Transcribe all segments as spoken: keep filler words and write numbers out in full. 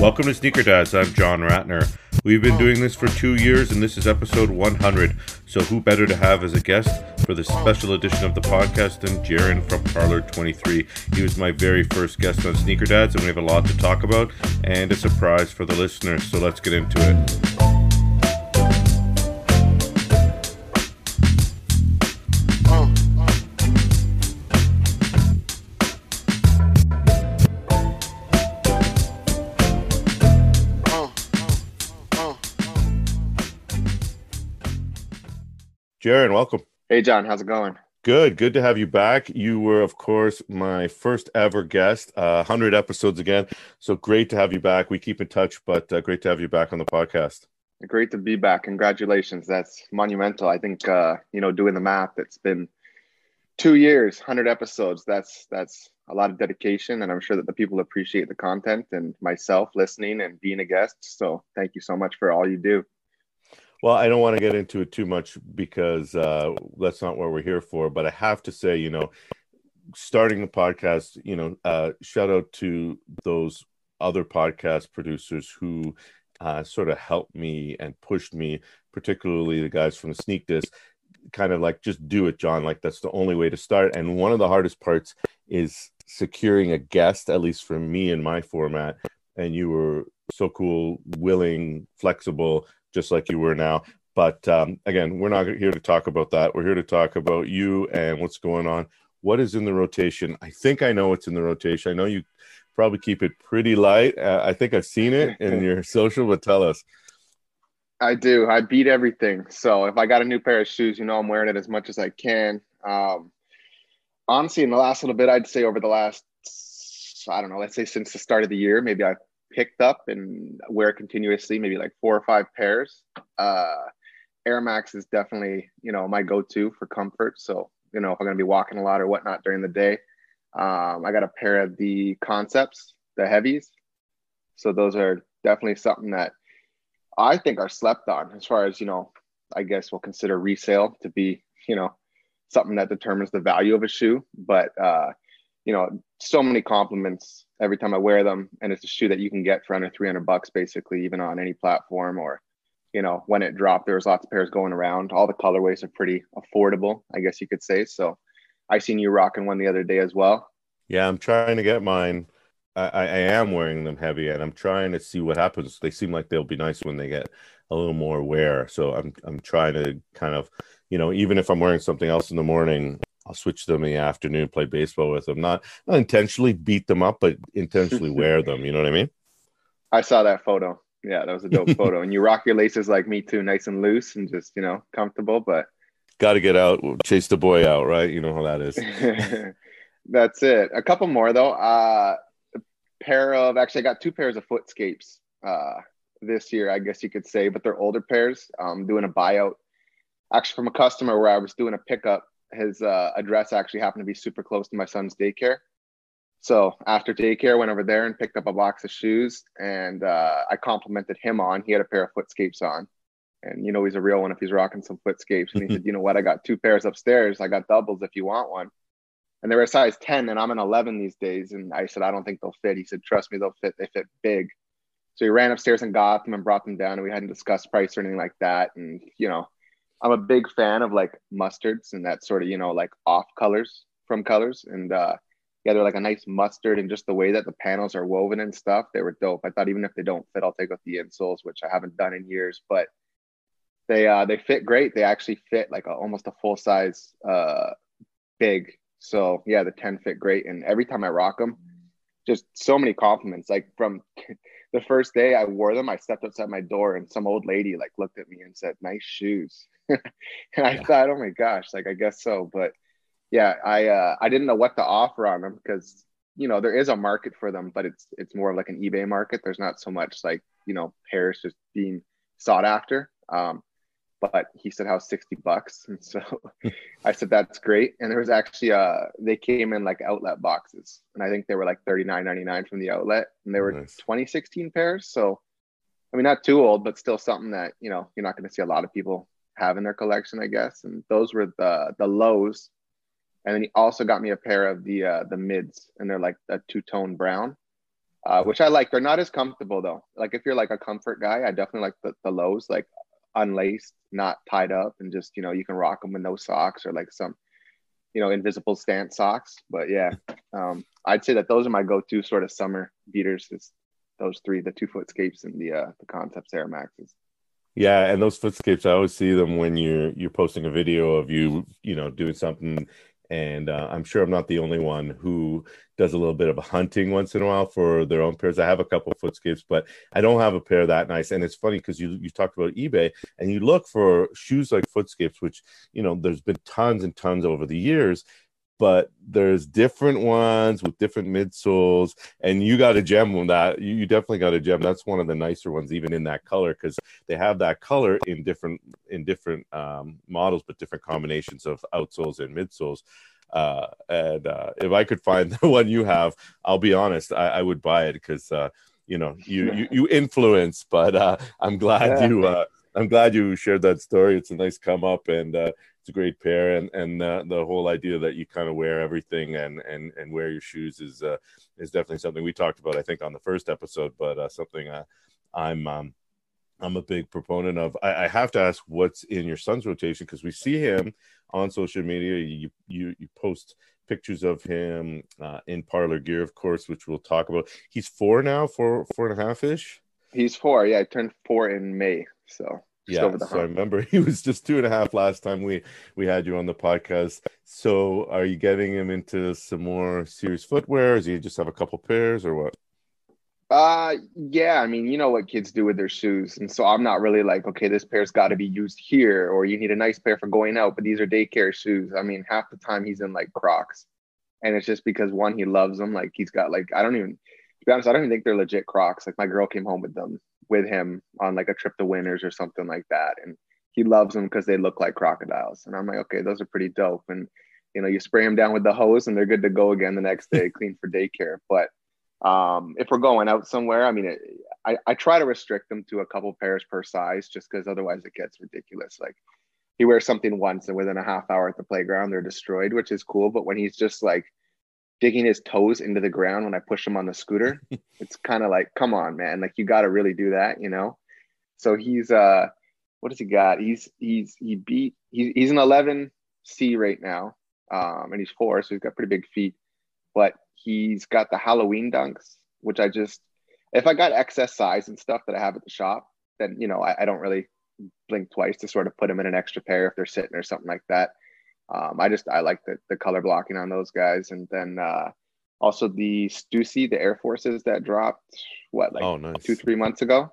Welcome to Sneaker Dads, I'm John Ratner. We've been doing this for two years and this is episode one hundred, so who better to have as a guest for this special edition of the podcast than Jaren from Parlor twenty-three. He was my very first guest on Sneaker Dads and we have a lot to talk about and a surprise for the listeners, so let's get into it. Jaren, welcome. Hey, John. How's it going? Good. Good to have you back. You were, of course, my first ever guest, uh, one hundred episodes again. So great to have you back. We keep in touch, but uh, great to have you back on the podcast. Great to be back. Congratulations. That's monumental. I think, uh, you know, doing the math, it's been two years, one hundred episodes. That's that's a lot of dedication. And I'm sure that the people appreciate the content and myself listening and being a guest. So thank you so much for all you do. Well, I don't want to get into it too much because uh, that's not what we're here for. But I have to say, you know, starting the podcast, you know, uh, shout out to those other podcast producers who uh, sort of helped me and pushed me, particularly the guys from the Sneak Dis, kind of like, just do it, John. Like, that's the only way to start. And one of the hardest parts is securing a guest, at least for me in my format. And you were so cool, willing, flexible, just like you were now. But um, again, we're not here to talk about that. We're here to talk about you and what's going on. What is in the rotation? I think I know what's in the rotation. I know you probably keep it pretty light. Uh, I think I've seen it in your social, but tell us. I do. I beat everything. So if I got a new pair of shoes, you know, I'm wearing it as much as I can. Um, honestly, in the last little bit, I'd say over the last, I don't know, let's say since the start of the year, maybe I picked up and wear continuously, maybe like four or five pairs. Uh, Air Max is definitely, you know, my go-to for comfort. So, you know, if I'm going to be walking a lot or whatnot during the day, um, I got a pair of the Concepts, the heavies. So those are definitely something that I think are slept on as far as, you know, I guess we'll consider resale to be, you know, something that determines the value of a shoe. But, uh, you know, so many compliments every time I wear them, and it's a shoe that you can get for under three hundred bucks, basically, even on any platform. Or, you know, when it dropped, there was lots of pairs going around. All the colorways are pretty affordable, I guess you could say. So I seen you rocking one the other day as well. Yeah, I'm trying to get mine. I, I am wearing them heavy, and I'm trying to see what happens. They seem like they'll be nice when they get a little more wear. So I'm I'm trying to kind of, you know, even if I'm wearing something else in the morning, I'll switch them in the afternoon, play baseball with them. Not, not intentionally beat them up, but intentionally wear them. You know what I mean? I saw that photo. Yeah, that was a dope photo. And you rock your laces like me too, nice and loose and just, you know, comfortable. But got to get out, chase the boy out, right? You know how that is. That's it. A couple more though. Uh, a pair of, actually I got two pairs of Footscapes uh, this year, I guess you could say, but they're older pairs. I'm um, doing a buyout actually from a customer where I was doing a pickup. His uh, address actually happened to be super close to my son's daycare. So after daycare, went over there and picked up a box of shoes. And uh, I complimented him on. He had a pair of Footscapes on. And, you know, he's a real one if he's rocking some Footscapes. And he said, you know what? I got two pairs upstairs. I got doubles if you want one. And they were a size ten, and I'm an eleven these days. And I said, I don't think they'll fit. He said, trust me, they'll fit. They fit big. So he ran upstairs and got them and brought them down. And we hadn't discussed price or anything like that. And, you know, I'm a big fan of like mustards and that sort of, you know, like off colors from colors. And uh, yeah, they're like a nice mustard, and just the way that the panels are woven and stuff, they were dope. I thought even if they don't fit, I'll take out the insoles, which I haven't done in years, but they uh, they fit great. They actually fit like a, almost a full size uh, big. So yeah, the ten fit great. And every time I rock them, just so many compliments. Like from the first day I wore them, I stepped outside my door and some old lady like looked at me and said, nice shoes. And I yeah. thought, oh my gosh, like, I guess so. But yeah, I, uh, I didn't know what to offer on them because, you know, there is a market for them, but it's, it's more of like an eBay market. There's not so much like, you know, pairs just being sought after. Um, but he said, how's sixty bucks? And so I said, that's great. And there was actually uh they came in like outlet boxes. And I think they were like thirty-nine ninety-nine from the outlet, and they were nice. twenty sixteen pairs. So, I mean, not too old, but still something that, you know, you're not going to see a lot of people have in their collection, I guess. And those were the the lows. And then he also got me a pair of the uh the mids, and they're like a two-tone brown. uh, which I like. They're not as comfortable though. Like if you're like a comfort guy, I definitely like the, the lows, like unlaced, not tied up, and just, you know, you can rock them with no socks or like some, you know, invisible stance socks. But yeah, um, I'd say that those are my go-to sort of summer beaters. It's those three, the two Footscapes and the, uh, the Concepts Air Maxes. Yeah, and those Footscapes, I always see them when you're you're posting a video of you, you know, doing something. And uh, I'm sure I'm not the only one who does a little bit of hunting once in a while for their own pairs. I have a couple of Footscapes, but I don't have a pair that nice. And it's funny because you, you talked about eBay, and you look for shoes like Footscapes, which, you know, there's been tons and tons over the years, but there's different ones with different midsoles, and you got a gem on that. You, you definitely got a gem. That's one of the nicer ones, even in that color, because they have that color in different in different um, models, but different combinations of outsoles and midsoles. Uh, and uh, if I could find the one you have, I'll be honest, I, I would buy it because uh, you know you you, you influence. But uh, I'm glad yeah. you uh, I'm glad you shared that story. It's a nice come up, and uh, it's a great pair, and and uh, the whole idea that you kind of wear everything and and and wear your shoes is uh, is definitely something we talked about, I think, on the first episode, but uh, something uh, I'm um, I'm a big proponent of. I, I have to ask, what's in your son's rotation, because we see him on social media. You you you post pictures of him uh, in Parlor gear, of course, which we'll talk about. He's four now, four four and a half ish. He's four. Yeah, I turned four in May, so. Yeah, so I remember he was just two and a half last time we, we had you on the podcast. So are you getting him into some more serious footwear? Does he just have a couple pairs or what? Uh, yeah, I mean, you know what kids do with their shoes. And so I'm not really like, okay, this pair's got to be used here, or you need a nice pair for going out. But these are daycare shoes. I mean, half the time he's in like Crocs. And it's just because, one, he loves them. Like he's got like, I don't even, to be honest, I don't even think they're legit Crocs. Like my girl came home with them. with him on like a trip to Winners or something like that. And he loves them because they look like crocodiles. And I'm like, okay, those are pretty dope. And, you know, you spray them down with the hose and they're good to go again the next day, clean for daycare. But um, if we're going out somewhere, I mean, it, I, I try to restrict them to a couple pairs per size, just because otherwise it gets ridiculous. Like he wears something once and within a half hour at the playground, they're destroyed, which is cool. But when he's just like digging his toes into the ground when I push him on the scooter, it's kind of like, come on, man, like you got to really do that, you know? So he's, uh, what has he got? He's, he's, he beat, he's, he's an eleven C right now. Um, and he's four, so he's got pretty big feet, but he's got the Halloween dunks, which I just, if I got excess size and stuff that I have at the shop, then, you know, I, I don't really blink twice to sort of put him in an extra pair if they're sitting or something like that. Um, I just, I like the, the color blocking on those guys. And then uh, also the Stussy, the Air Forces that dropped, what, like oh, nice. two, three months ago.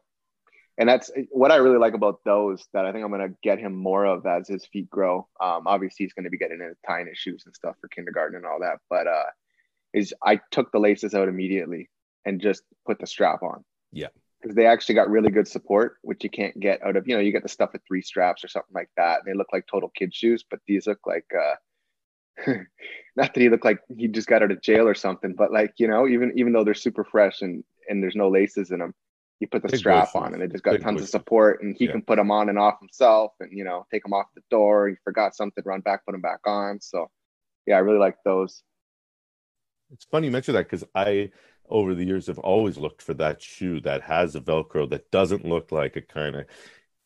And that's what I really like about those, that I think I'm going to get him more of as his feet grow. Um, obviously, he's going to be getting into tying his shoes and stuff for kindergarten and all that. But uh, is I took the laces out immediately and just put the strap on. Yeah. Because they actually got really good support, which you can't get out of, you know, you get the stuff with three straps or something like that. And they look like total kid shoes, but these look like, uh, not that he looked like he just got out of jail or something, but like, you know, even, even though they're super fresh and, and there's no laces in them, you put the big strap voices. on, and they just got big tons voices. of support, and he yeah. can put them on and off himself, and, you know, take them off the door. He forgot something, run back, put them back on. So yeah, I really like those. It's funny you mention that, because I, over the years, I've always looked for that shoe that has a Velcro, that doesn't look like a kind of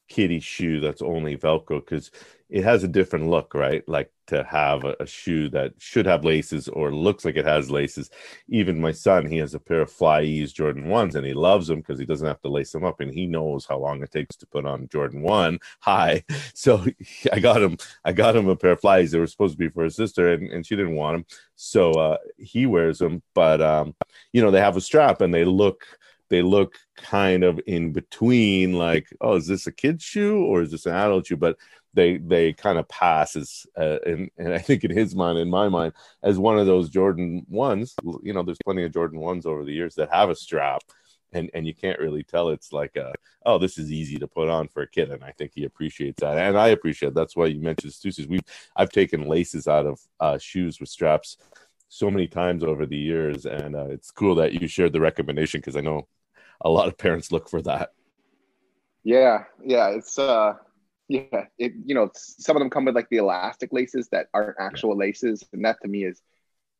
kiddie shoe that's only Velcro, because it has a different look, right? Like to have a, a shoe that should have laces or looks like it has laces. Even my son, he has a pair of FlyEase Jordan ones, and he loves them because he doesn't have to lace them up, and he knows how long it takes to put on Jordan one high. So I got him, I got him a pair of FlyEase. They were supposed to be for his sister, and, and she didn't want them. So uh, he wears them, but um, you know, they have a strap, and they look They look kind of in between, like, oh, is this a kid's shoe or is this an adult shoe? But they they kind of pass as, uh, and, and I think in his mind, in my mind, as one of those Jordan ones. You know, there's plenty of Jordan ones over the years that have a strap, and, and you can't really tell. It's like, a, oh, this is easy to put on for a kid. And I think he appreciates that. And I appreciate it. That's why you mentioned Stussys. We've I've taken laces out of uh, shoes with straps so many times over the years. And uh, it's cool that you shared the recommendation, because I know a lot of parents look for that. Yeah, yeah, it's uh, yeah, it, you know, some of them come with like the elastic laces that aren't actual yeah. laces, and that to me is,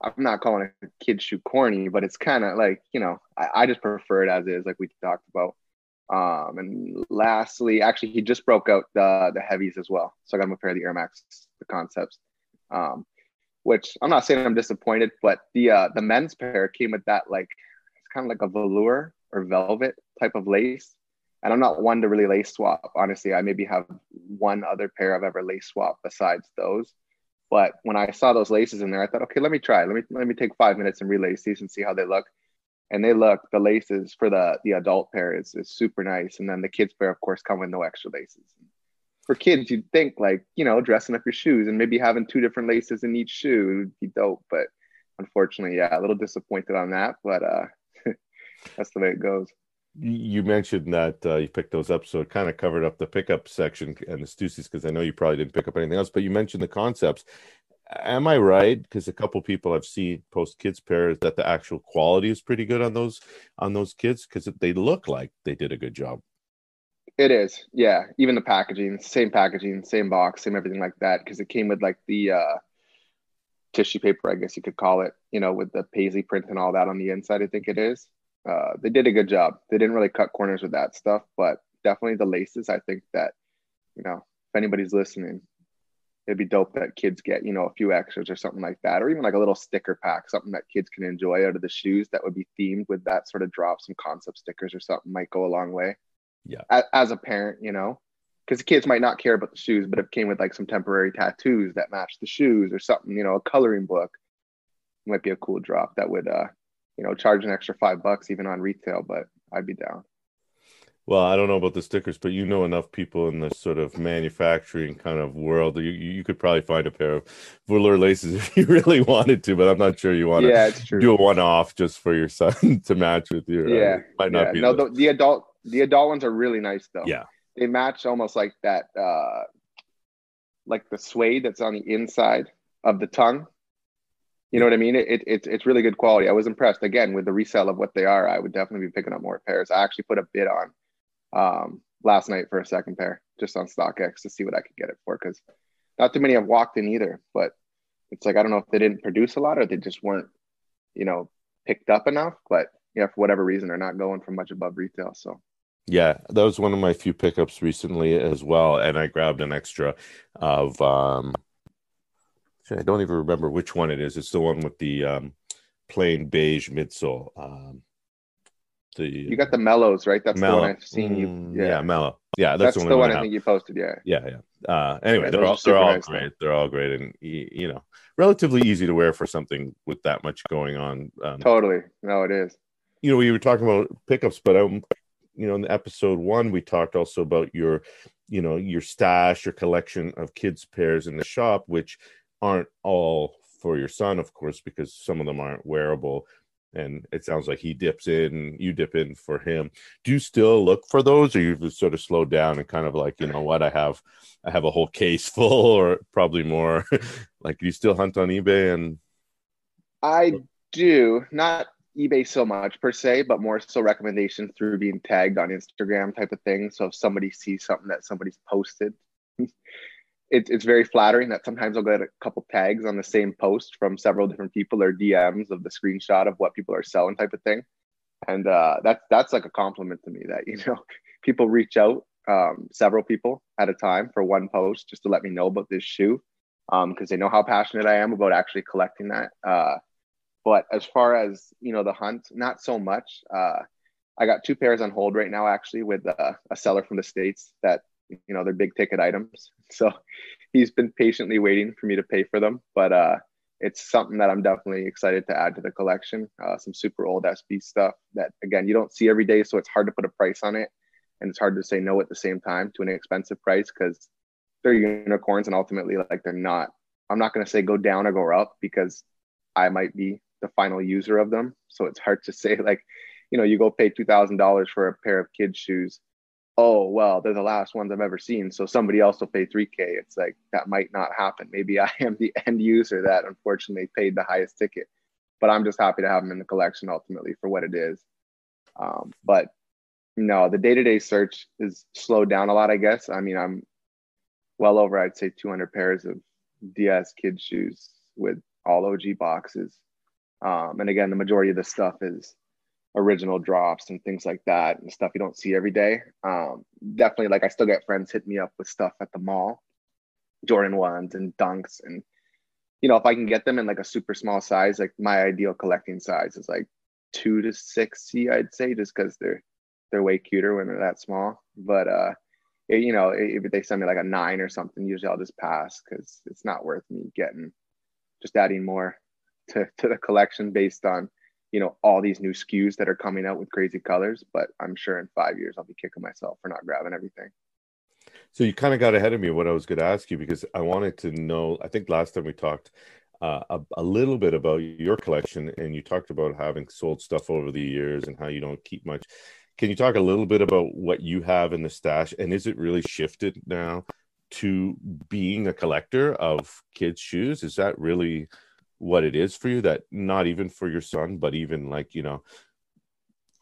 I'm not calling a kid shoe corny, but it's kind of like, you know, I, I just prefer it as is, like we talked about. Um, and lastly, actually, he just broke out the the heavies as well. So I got him a pair of the Air Max, the Concepts, um, which I'm not saying I'm disappointed, but the uh, the men's pair came with that, like, it's kind of like a velour or velvet type of lace. And I'm not one to really lace swap. Honestly, I maybe have one other pair I've ever lace swap besides those. But when I saw those laces in there, I thought, okay, let me try. Let me let me take five minutes and relace these and see how they look. And they look, the laces for the the adult pair is, is super nice. And then the kids pair, of course, come with no extra laces. For kids, you'd think, like, you know, dressing up your shoes and maybe having two different laces in each shoe would be dope. But unfortunately, yeah, a little disappointed on that. But uh, that's the way it goes. You mentioned that uh, you picked those up, so it kind of covered up the pickup section and the Stussy's, because I know you probably didn't pick up anything else, but you mentioned the Concepts. Am I right? Because a couple people I've seen post kids pairs that the actual quality is pretty good on those on those kids, because they look like they did a good job. It is, yeah. Even the packaging, same packaging, same box, same everything like that, because it came with like the uh, tissue paper, I guess you could call it, you know, with the paisley print and all that on the inside, I think it is. Uh, they did a good job. They didn't really cut corners with that stuff, but definitely the laces. I think that, you know, if anybody's listening, it'd be dope that kids get, you know, a few extras or something like that, or even like a little sticker pack, something that kids can enjoy out of the shoes that would be themed with that sort of drop. Some Concept stickers or something might go a long way. Yeah. As, as a parent, you know, because the kids might not care about the shoes, but if it came with like some temporary tattoos that match the shoes or something, you know, a coloring book, it might be a cool drop that would, uh, you know, charge an extra five bucks even on retail, but I'd be down. Well, I don't know about the stickers, but you know enough people in this sort of manufacturing kind of world. You you could probably find a pair of velour laces if you really wanted to, but I'm not sure you want yeah, to do a one-off just for your son to match with you. Right? Yeah, it might not yeah. be. No, the, the adult the adult ones are really nice though. Yeah, they match almost like that, uh, like the suede that's on the inside of the tongue. You know what I mean? It, it It's really good quality. I was impressed. Again, with the resale of what they are, I would definitely be picking up more pairs. I actually put a bid on um, last night for a second pair, just on StockX, to see what I could get it for, because not too many have walked in either. But it's like, I don't know if they didn't produce a lot or they just weren't, you know, picked up enough. But yeah, for whatever reason, they're not going for much above retail. So. Yeah, that was one of my few pickups recently as well. And I grabbed an extra of... Um... I don't even remember which one it is. It's the one with the um, plain beige midsole. Um, the you got the Mellows, right? That's Mellow. The one I've seen mm, you. Yeah. yeah, Mellow. Yeah, that's, that's the one I have. think you posted. Yeah, yeah, yeah. Uh, anyway, yeah, they're all they're all nice great. Stuff. They're all great, and you know, relatively easy to wear for something with that much going on. Um, totally. No, it is. You know, we were talking about pickups, but um, you know, in episode one, we talked also about your, you know, your stash, your collection of kids pairs in the shop, which aren't all for your son, of course, because some of them aren't wearable, and it sounds like he dips in, you dip in for him. Do you still look for those, or you've sort of slowed down and kind of like, you know what, I have, I have a whole case full, or probably more? Like, do you still hunt on eBay? And I do not eBay so much per se, but more so recommendations through being tagged on Instagram type of thing. So if somebody sees something that somebody's posted. It, it's very flattering that sometimes I'll get a couple tags on the same post from several different people, or D Ms of the screenshot of what people are selling type of thing. And uh, that's that's like a compliment to me that, you know, people reach out, um, several people at a time for one post just to let me know about this shoe, um, because they know how passionate I am about actually collecting that. Uh, but as far as, you know, the hunt, not so much. Uh, I got two pairs on hold right now, actually, with uh, a seller from the States that, you know, they're big ticket items. So he's been patiently waiting for me to pay for them. But uh, it's something that I'm definitely excited to add to the collection. Uh, some super old S B stuff that, again, you don't see every day. So it's hard to put a price on it. And it's hard to say no at the same time to an expensive price, because they're unicorns. And ultimately, like, they're not, I'm not going to say go down or go up, because I might be the final user of them. So it's hard to say, like, you know, you go pay two thousand dollars for a pair of kids' shoes. Oh, well, they're the last ones I've ever seen, so somebody else will pay three K. It's like, that might not happen. Maybe I am the end user that unfortunately paid the highest ticket, but I'm just happy to have them in the collection ultimately for what it is. Um, but no, the day-to-day search is slowed down a lot, I guess. I mean, I'm well over, I'd say two hundred pairs of D S kids shoes with all O G boxes, Um, and again, the majority of this stuff is original drops and things like that, and stuff you don't see every day. Um, definitely, like, I still get friends hit me up with stuff at the mall, Jordan ones and dunks, and, you know, if I can get them in like a super small size, like my ideal collecting size is like two to six C, I'd say, just because they're they're way cuter when they're that small. But uh, it, you know, if they send me like a nine or something, usually I'll just pass because it's not worth me getting just adding more to to the collection based on, you know, all these new S K Us that are coming out with crazy colors. But I'm sure in five years I'll be kicking myself for not grabbing everything. So you kind of got ahead of me what I was going to ask you, because I wanted to know, I think last time we talked uh, a, a little bit about your collection, and you talked about having sold stuff over the years and how you don't keep much. Can you talk a little bit about what you have in the stash, and is it really shifted now to being a collector of kids' shoes? Is that really what it is for you, that not even for your son, but even like, you know,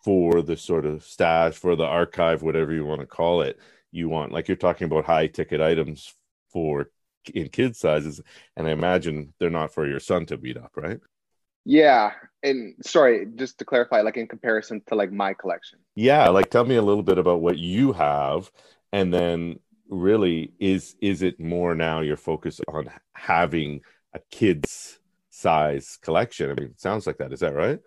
for the sort of stash, for the archive, whatever you want to call it, you want, like, you're talking about high ticket items for in kid sizes, and I imagine they're not for your son to beat up, right? Yeah. And sorry, just to clarify, like in comparison to like my collection. Yeah. Like, tell me a little bit about what you have. And then really, is, is it more now your focus on having a kid's size collection? I mean, it sounds like that. Is that right?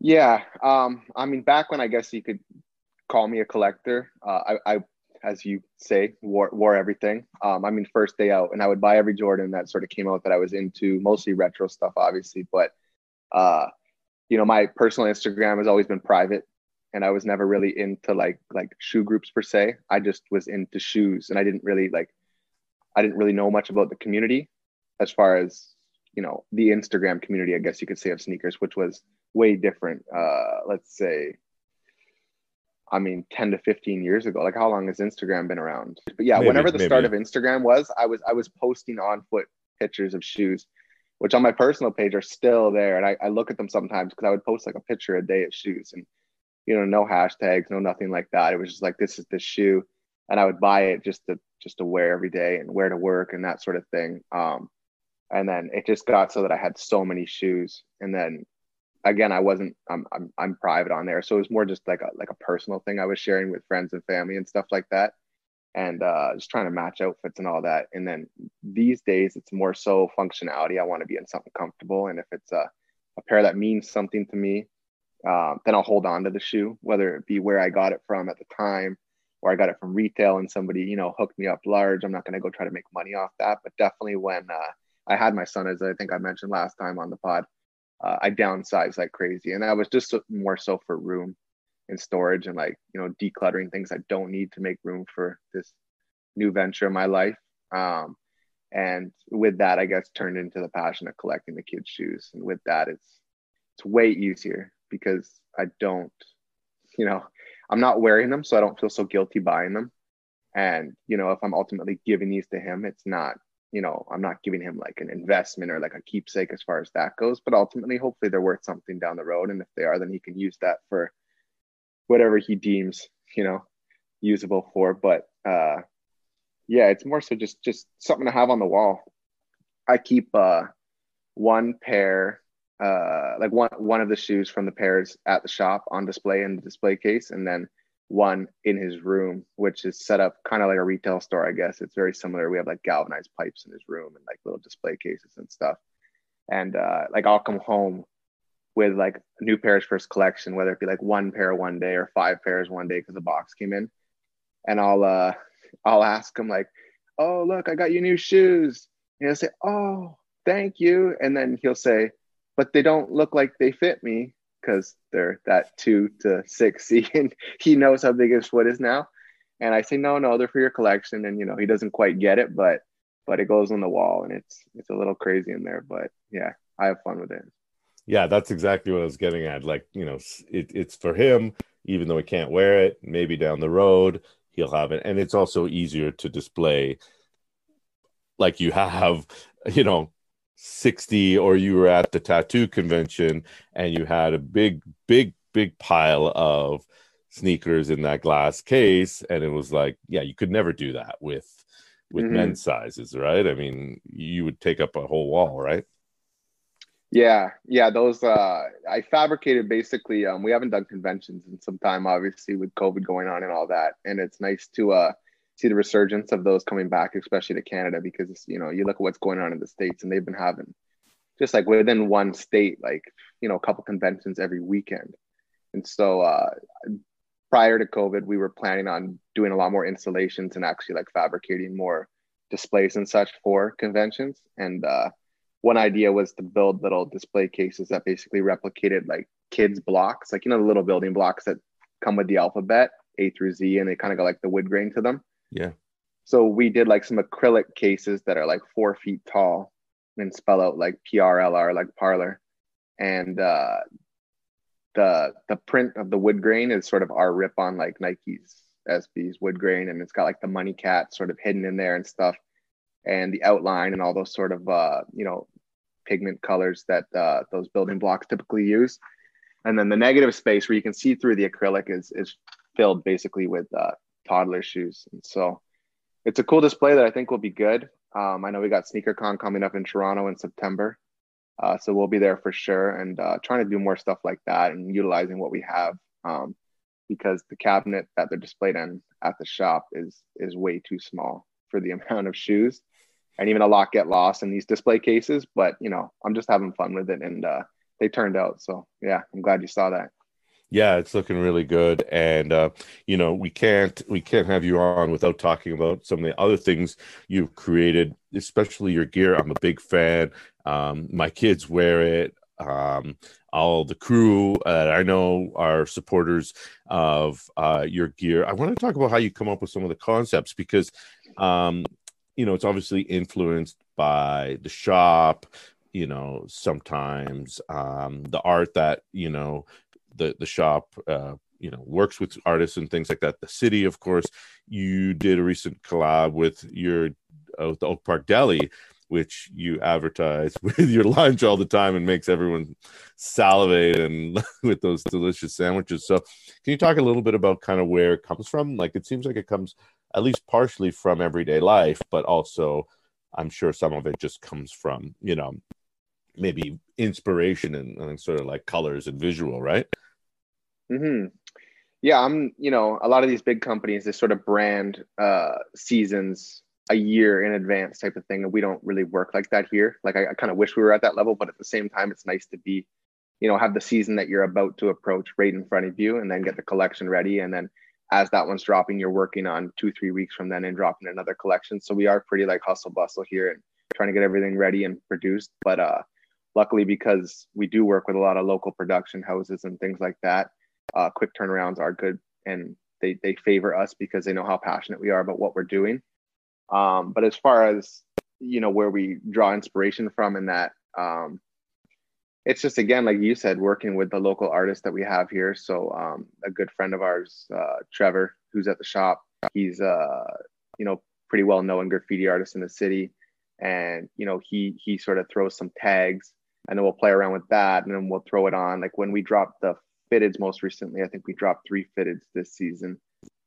Yeah. Um, I mean, back when, I guess you could call me a collector, uh, I, I, as you say, wore, wore everything. Um, I mean, first day out, and I would buy every Jordan that sort of came out that I was into, mostly retro stuff, obviously. But, uh, you know, my personal Instagram has always been private, and I was never really into like, like shoe groups per se. I just was into shoes, and I didn't really like, I didn't really know much about the community as far as, you know, the Instagram community, I guess you could say, of sneakers, which was way different. Uh, let's say, I mean, ten to fifteen years ago. Like, how long has Instagram been around? But yeah, maybe, whenever the maybe. start of Instagram was, I was I was posting on foot pictures of shoes, which on my personal page are still there. And I, I look at them sometimes because I would post like a picture a day of shoes, and, you know, no hashtags, no nothing like that. It was just like, this is this shoe, and I would buy it just to just to wear every day and wear to work and that sort of thing. Um, and then it just got so that I had so many shoes, and then, again, I wasn't, I'm, I'm, I'm private on there. So it was more just like a, like a personal thing I was sharing with friends and family and stuff like that. And uh, just trying to match outfits and all that. And then these days it's more so functionality. I want to be in something comfortable. And if it's a, a pair that means something to me, uh, then I'll hold on to the shoe, whether it be where I got it from at the time, or I got it from retail and somebody, you know, hooked me up large. I'm not going to go try to make money off that. But definitely when uh, I had my son, as I think I mentioned last time on the pod, Uh, I downsized like crazy, and that was just more so for room and storage and, like, you know, decluttering things I don't need to make room for this new venture in my life. Um, and with that, I guess, turned into the passion of collecting the kids' shoes. And with that, it's it's way easier because I don't, you know, I'm not wearing them, so I don't feel so guilty buying them. And, you know, if I'm ultimately giving these to him, it's not, you know, I'm not giving him like an investment or like a keepsake as far as that goes, but ultimately, hopefully they're worth something down the road. And if they are, then he can use that for whatever he deems, you know, usable for. But uh, yeah, it's more so just, just something to have on the wall. I keep uh, one pair, uh, like one, one of the shoes from the pairs at the shop on display in the display case, and then one in his room, which is set up kind of like a retail store, I guess. It's very similar. We have like galvanized pipes in his room and like little display cases and stuff. And uh, like, I'll come home with like new pairs for his collection, whether it be like one pair one day or five pairs one day because the box came in. And I'll uh, I'll ask him like, "Oh, look, I got you new shoes." And he'll say, "Oh, thank you." And then he'll say, "But they don't look like they fit me," because they're that two to six C, and he knows how big his foot is now. And I say, no, no, they're for your collection. And, you know, he doesn't quite get it, but, but it goes on the wall, and it's, it's a little crazy in there, but yeah, I have fun with it. Yeah. That's exactly what I was getting at. Like, you know, it, it's for him, even though he can't wear it, maybe down the road he'll have it. And it's also easier to display, like, you have, you know, sixty, or you were at the tattoo convention and you had a big, big, big pile of sneakers in that glass case, and it was like, yeah, you could never do that with with mm-hmm. men's sizes, right? I mean, you would take up a whole wall, right? Yeah, yeah, those, uh, I fabricated basically, um, we haven't done conventions in some time, obviously, with COVID going on and all that. And it's nice to uh, see the resurgence of those coming back, especially to Canada, because, you know, you look at what's going on in the States and they've been having just like within one state, like, you know, a couple conventions every weekend. And so uh, prior to COVID, we were planning on doing a lot more installations and actually like fabricating more displays and such for conventions. And, uh, one idea was to build little display cases that basically replicated like kids blocks, like, you know, the little building blocks that come with the alphabet A through Z, and they kind of got like the wood grain to them. Yeah. So we did like some acrylic cases that are like four feet tall and spell out like P R L R, like parlor. And uh, the the print of the wood grain is sort of our rip on like Nike's S B's wood grain. And it's got like the money cat sort of hidden in there and stuff. And the outline and all those sort of, uh, you know, pigment colors that uh, those building blocks typically use. And then the negative space where you can see through the acrylic is is filled basically with uh, toddler shoes. And so it's a cool display that I think will be good. Um, I know we got SneakerCon coming up in Toronto in September. Uh, so we'll be there for sure. And uh, trying to do more stuff like that and utilizing what we have, um, because the cabinet that they're displayed in at the shop is is way too small for the amount of shoes. And even a lot get lost in these display cases, but you know, I'm just having fun with it, and uh, they turned out. So yeah, I'm glad you saw that. Yeah, it's looking really good, and uh, you know, we can't we can't have you on without talking about some of the other things you've created, especially your gear. I'm a big fan. Um, my kids wear it. Um, all the crew that uh, I know are supporters of uh, your gear. I want to talk about how you come up with some of the concepts, because um, you know, it's obviously influenced by the shop, you know, sometimes um, the art that, you know, the, the shop, uh, you know, works with artists and things like that. The city, of course. You did a recent collab with your uh, with the Oak Park Deli, which you advertise with your lunch all the time and makes everyone salivate and with those delicious sandwiches. So can you talk a little bit about kind of where it comes from? Like, it seems like it comes at least partially from everyday life, but also I'm sure some of it just comes from, you know, maybe inspiration and, and sort of like colors and visual, right? Mm-hmm. Yeah, I'm, you know, a lot of these big companies, they sort of brand uh, seasons a year in advance type of thing, and we don't really work like that here. Like I, I kind of wish we were at that level, but at the same time, it's nice to be, you know, have the season that you're about to approach right in front of you, and then get the collection ready, and then as that one's dropping, you're working on two three weeks from then and dropping another collection. So we are pretty like hustle bustle here and trying to get everything ready and produced. But uh luckily, because we do work with a lot of local production houses and things like that, uh quick turnarounds are good, and they they favor us because they know how passionate we are about what we're doing. Um, but as far as, you know, where we draw inspiration from in that, um, it's just, again, like you said, working with the local artists that we have here. So um, a good friend of ours, uh, Trevor, who's at the shop, he's, uh, you know, pretty well-known graffiti artist in the city. And, you know, he he sort of throws some tags, and then we'll play around with that, and then we'll throw it on. Like when we dropped the fitteds most recently, I think we dropped three fitteds this season,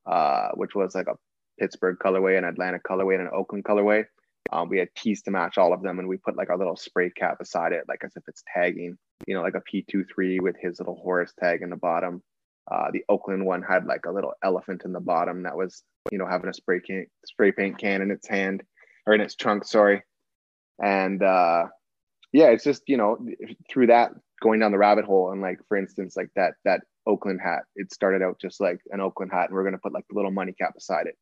uh, which was like a Pittsburgh colorway, an Atlanta colorway, and an Oakland colorway. Um, we had tees to match all of them, and we put like our little spray cap beside it, like as if it's tagging, you know, like a P twenty-three with his little horse tag in the bottom. Uh, the Oakland one had like a little elephant in the bottom that was, you know, having a spray can, spray paint can in its hand, or in its trunk, sorry. And uh, yeah, it's just, you know, through that, going down the rabbit hole. And like, for instance, like that, that Oakland hat, it started out just like an Oakland hat, and we're going to put like the little money cap beside it.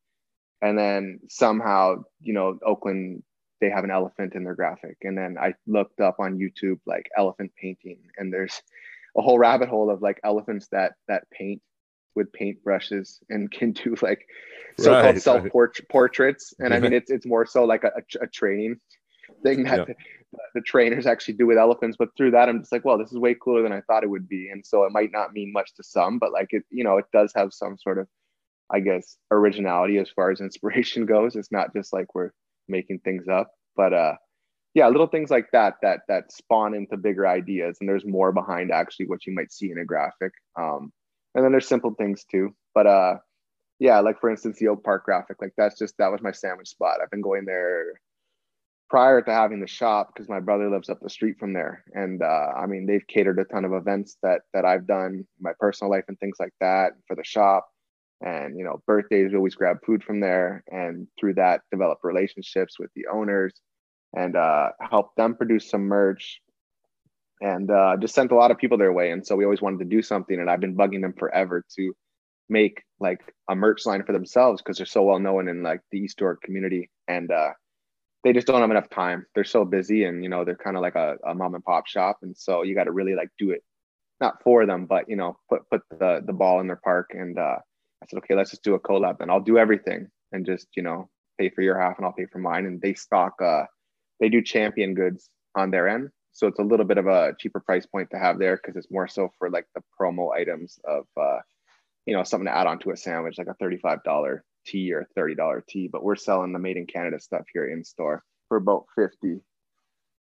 And then somehow, you know, Oakland, they have an elephant in their graphic. And then I looked up on YouTube, like elephant painting, and there's a whole rabbit hole of like elephants that that paint with paint brushes and can do like so-called right, self-portraits. Right. And I mean, it's it's more so like a, a training thing that yeah. the, the trainers actually do with elephants. But through that, I'm just like, well, this is way cooler than I thought it would be. And so it might not mean much to some, but like, it, you know, it does have some sort of, I guess, originality as far as inspiration goes. It's not just like we're making things up, but uh, yeah, little things like that, that, that spawn into bigger ideas. And there's more behind actually what you might see in a graphic. Um, and then there's simple things too, but uh, yeah, like for instance, the Oak Park graphic, like that's just, that was my sandwich spot. I've been going there prior to having the shop, because my brother lives up the street from there. And uh, I mean, they've catered a ton of events that that I've done, my personal life and things like that for the shop. And, you know, birthdays, we always grab food from there. And through that, develop relationships with the owners and uh, help them produce some merch. And uh, just sent a lot of people their way. And so we always wanted to do something. And I've been bugging them forever to make like a merch line for themselves, because they're so well known in like the East York community. And uh, they just don't have enough time. They're so busy, and, you know, they're kind of like a, a mom and pop shop. And so you got to really like do it, not for them, but, you know, put put the, the ball in their park. And uh, I said, okay, let's just do a collab and I'll do everything and just, you know, pay for your half and I'll pay for mine. And they stock, uh, they do Champion goods on their end. So it's a little bit of a cheaper price point to have there, because it's more so for like the promo items of, uh, you know, something to add onto a sandwich, like a thirty-five dollar tea or thirty dollar tea. But we're selling the made in Canada stuff here in store for about fifty.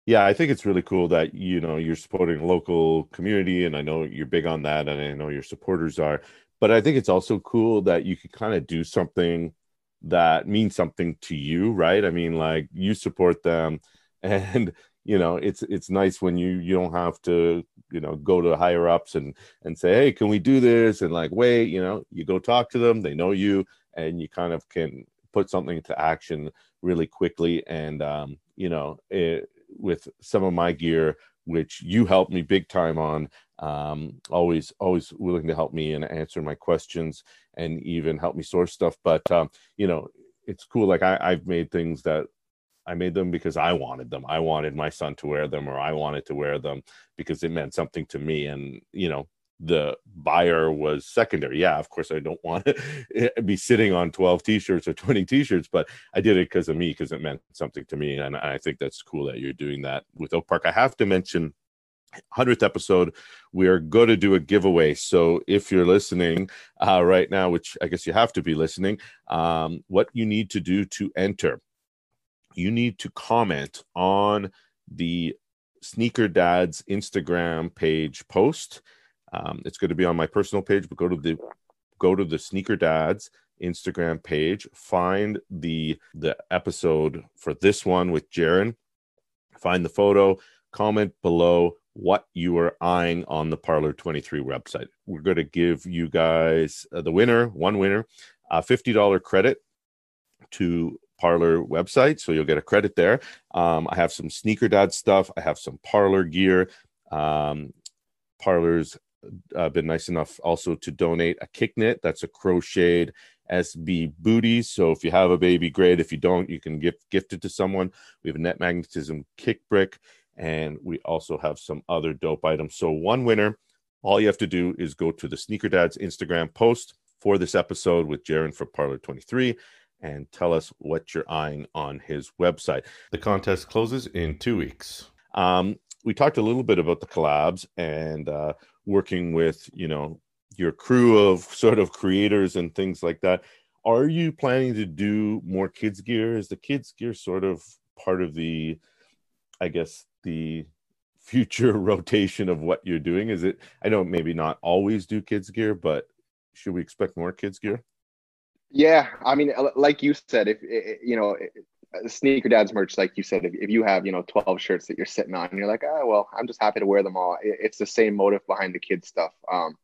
Yeah, I think it's really cool that, you know, you're supporting a local community, and I know you're big on that, and I know your supporters are. But I think it's also cool that you could kind of do something that means something to you, right? I mean, like, you support them, and you know, it's it's nice when you you don't have to, you know, go to higher ups and and say, hey, can we do this? And like, wait, you know, you go talk to them. They know you, and you kind of can put something into action really quickly. And um, you know, it, with some of my gear, which you helped me big time on, um, always always willing to help me and answer my questions and even help me source stuff. But um, you know, it's cool. Like I, I've made things that. I made them because I wanted them. I wanted my son to wear them, or I wanted to wear them because it meant something to me. And, you know, the buyer was secondary. Yeah, of course, I don't want to be sitting on twelve T-shirts or twenty T-shirts, but I did it because of me, because it meant something to me. And I think that's cool that you're doing that with Oak Park. I have to mention, hundredth episode, we are going to do a giveaway. So if you're listening uh, right now, which I guess you have to be listening, um, what you need to do to enter. You need to comment on the Sneaker Dads Instagram page post. Um, it's going to be on my personal page, but go to the go to the Sneaker Dads Instagram page. Find the the episode for this one with Jaren. Find the photo. Comment below what you are eyeing on the Parlor twenty-three website. We're going to give you guys uh, the winner, one winner, a fifty dollars credit to Parlor website, so you'll get a credit there. um I have some Sneaker Dad stuff, I have some Parlor gear. um Parlor's uh, been nice enough also to donate a kick knit, that's a crocheted S B booty, so if you have a baby, great. If you don't, you can gift gift it to someone. We have a net magnetism kick brick, and we also have some other dope items. So one winner. All you have to do is go to the Sneaker Dad's Instagram post for this episode with Jaren for Parlor twenty-three and tell us what you're eyeing on his website. The contest closes in two weeks. Um, we talked a little bit about the collabs and uh, working with, you know, your crew of sort of creators and things like that. Are you planning to do more kids gear? Is the kids gear sort of part of the, I guess, the future rotation of what you're doing? Is it, I know maybe not always do kids gear, but should we expect more kids gear? Yeah, I mean, like you said, if you know, Sneaker Dad's merch, like you said, if, if you have, you know, twelve shirts that you're sitting on, you're like, oh, well, I'm just happy to wear them all. It's the same motive behind the kids stuff. Um,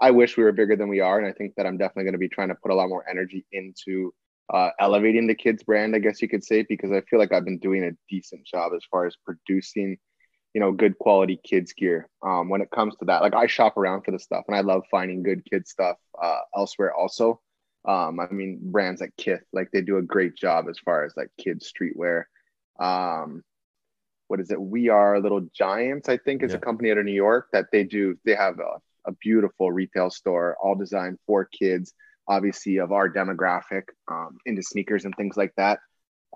I wish we were bigger than we are, and I think that I'm definitely going to be trying to put a lot more energy into uh, elevating the kids brand, I guess you could say, because I feel like I've been doing a decent job as far as producing, you know, good quality kids gear. Um, when it comes to that, like I shop around for the stuff, and I love finding good kids stuff uh, elsewhere also. Um, I mean, brands like Kith, like they do a great job as far as like kids streetwear. Um, what is it? We Are Little Giants, I think, is yeah. a company out of New York that they do. They have a, a beautiful retail store, all designed for kids, obviously of our demographic, um, into sneakers and things like that.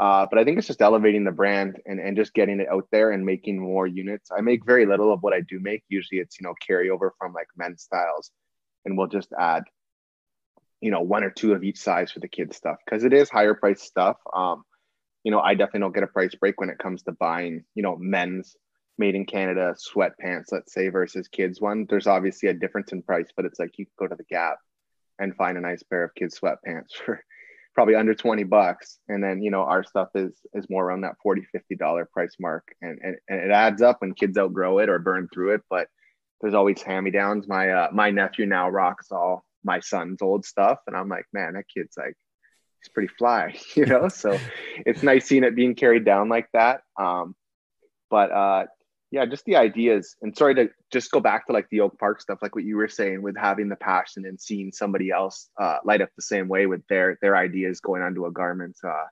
Uh, but I think it's just elevating the brand and, and just getting it out there and making more units. I make very little of what I do make. Usually it's, you know, carryover from like men's styles, and we'll just add, you know, one or two of each size for the kids stuff, because it is higher priced stuff. Um, you know, I definitely don't get a price break when it comes to buying, you know, men's made in Canada sweatpants, let's say, versus kids one. There's obviously a difference in price, but it's like you can go to the Gap and find a nice pair of kids sweatpants for probably under twenty bucks. And then, you know, our stuff is, is more around that forty, fifty dollar price mark. And, and, and it adds up when kids outgrow it or burn through it, but there's always hand-me-downs. My, uh, my nephew now rocks all my son's old stuff. And I'm like, man, that kid's like, he's pretty fly, you know? So it's nice seeing it being carried down like that. Um, but uh, yeah, just the ideas, and sorry to just go back to like the Oak Park stuff, like what you were saying with having the passion and seeing somebody else uh, light up the same way with their, their ideas going onto a garment. Uh,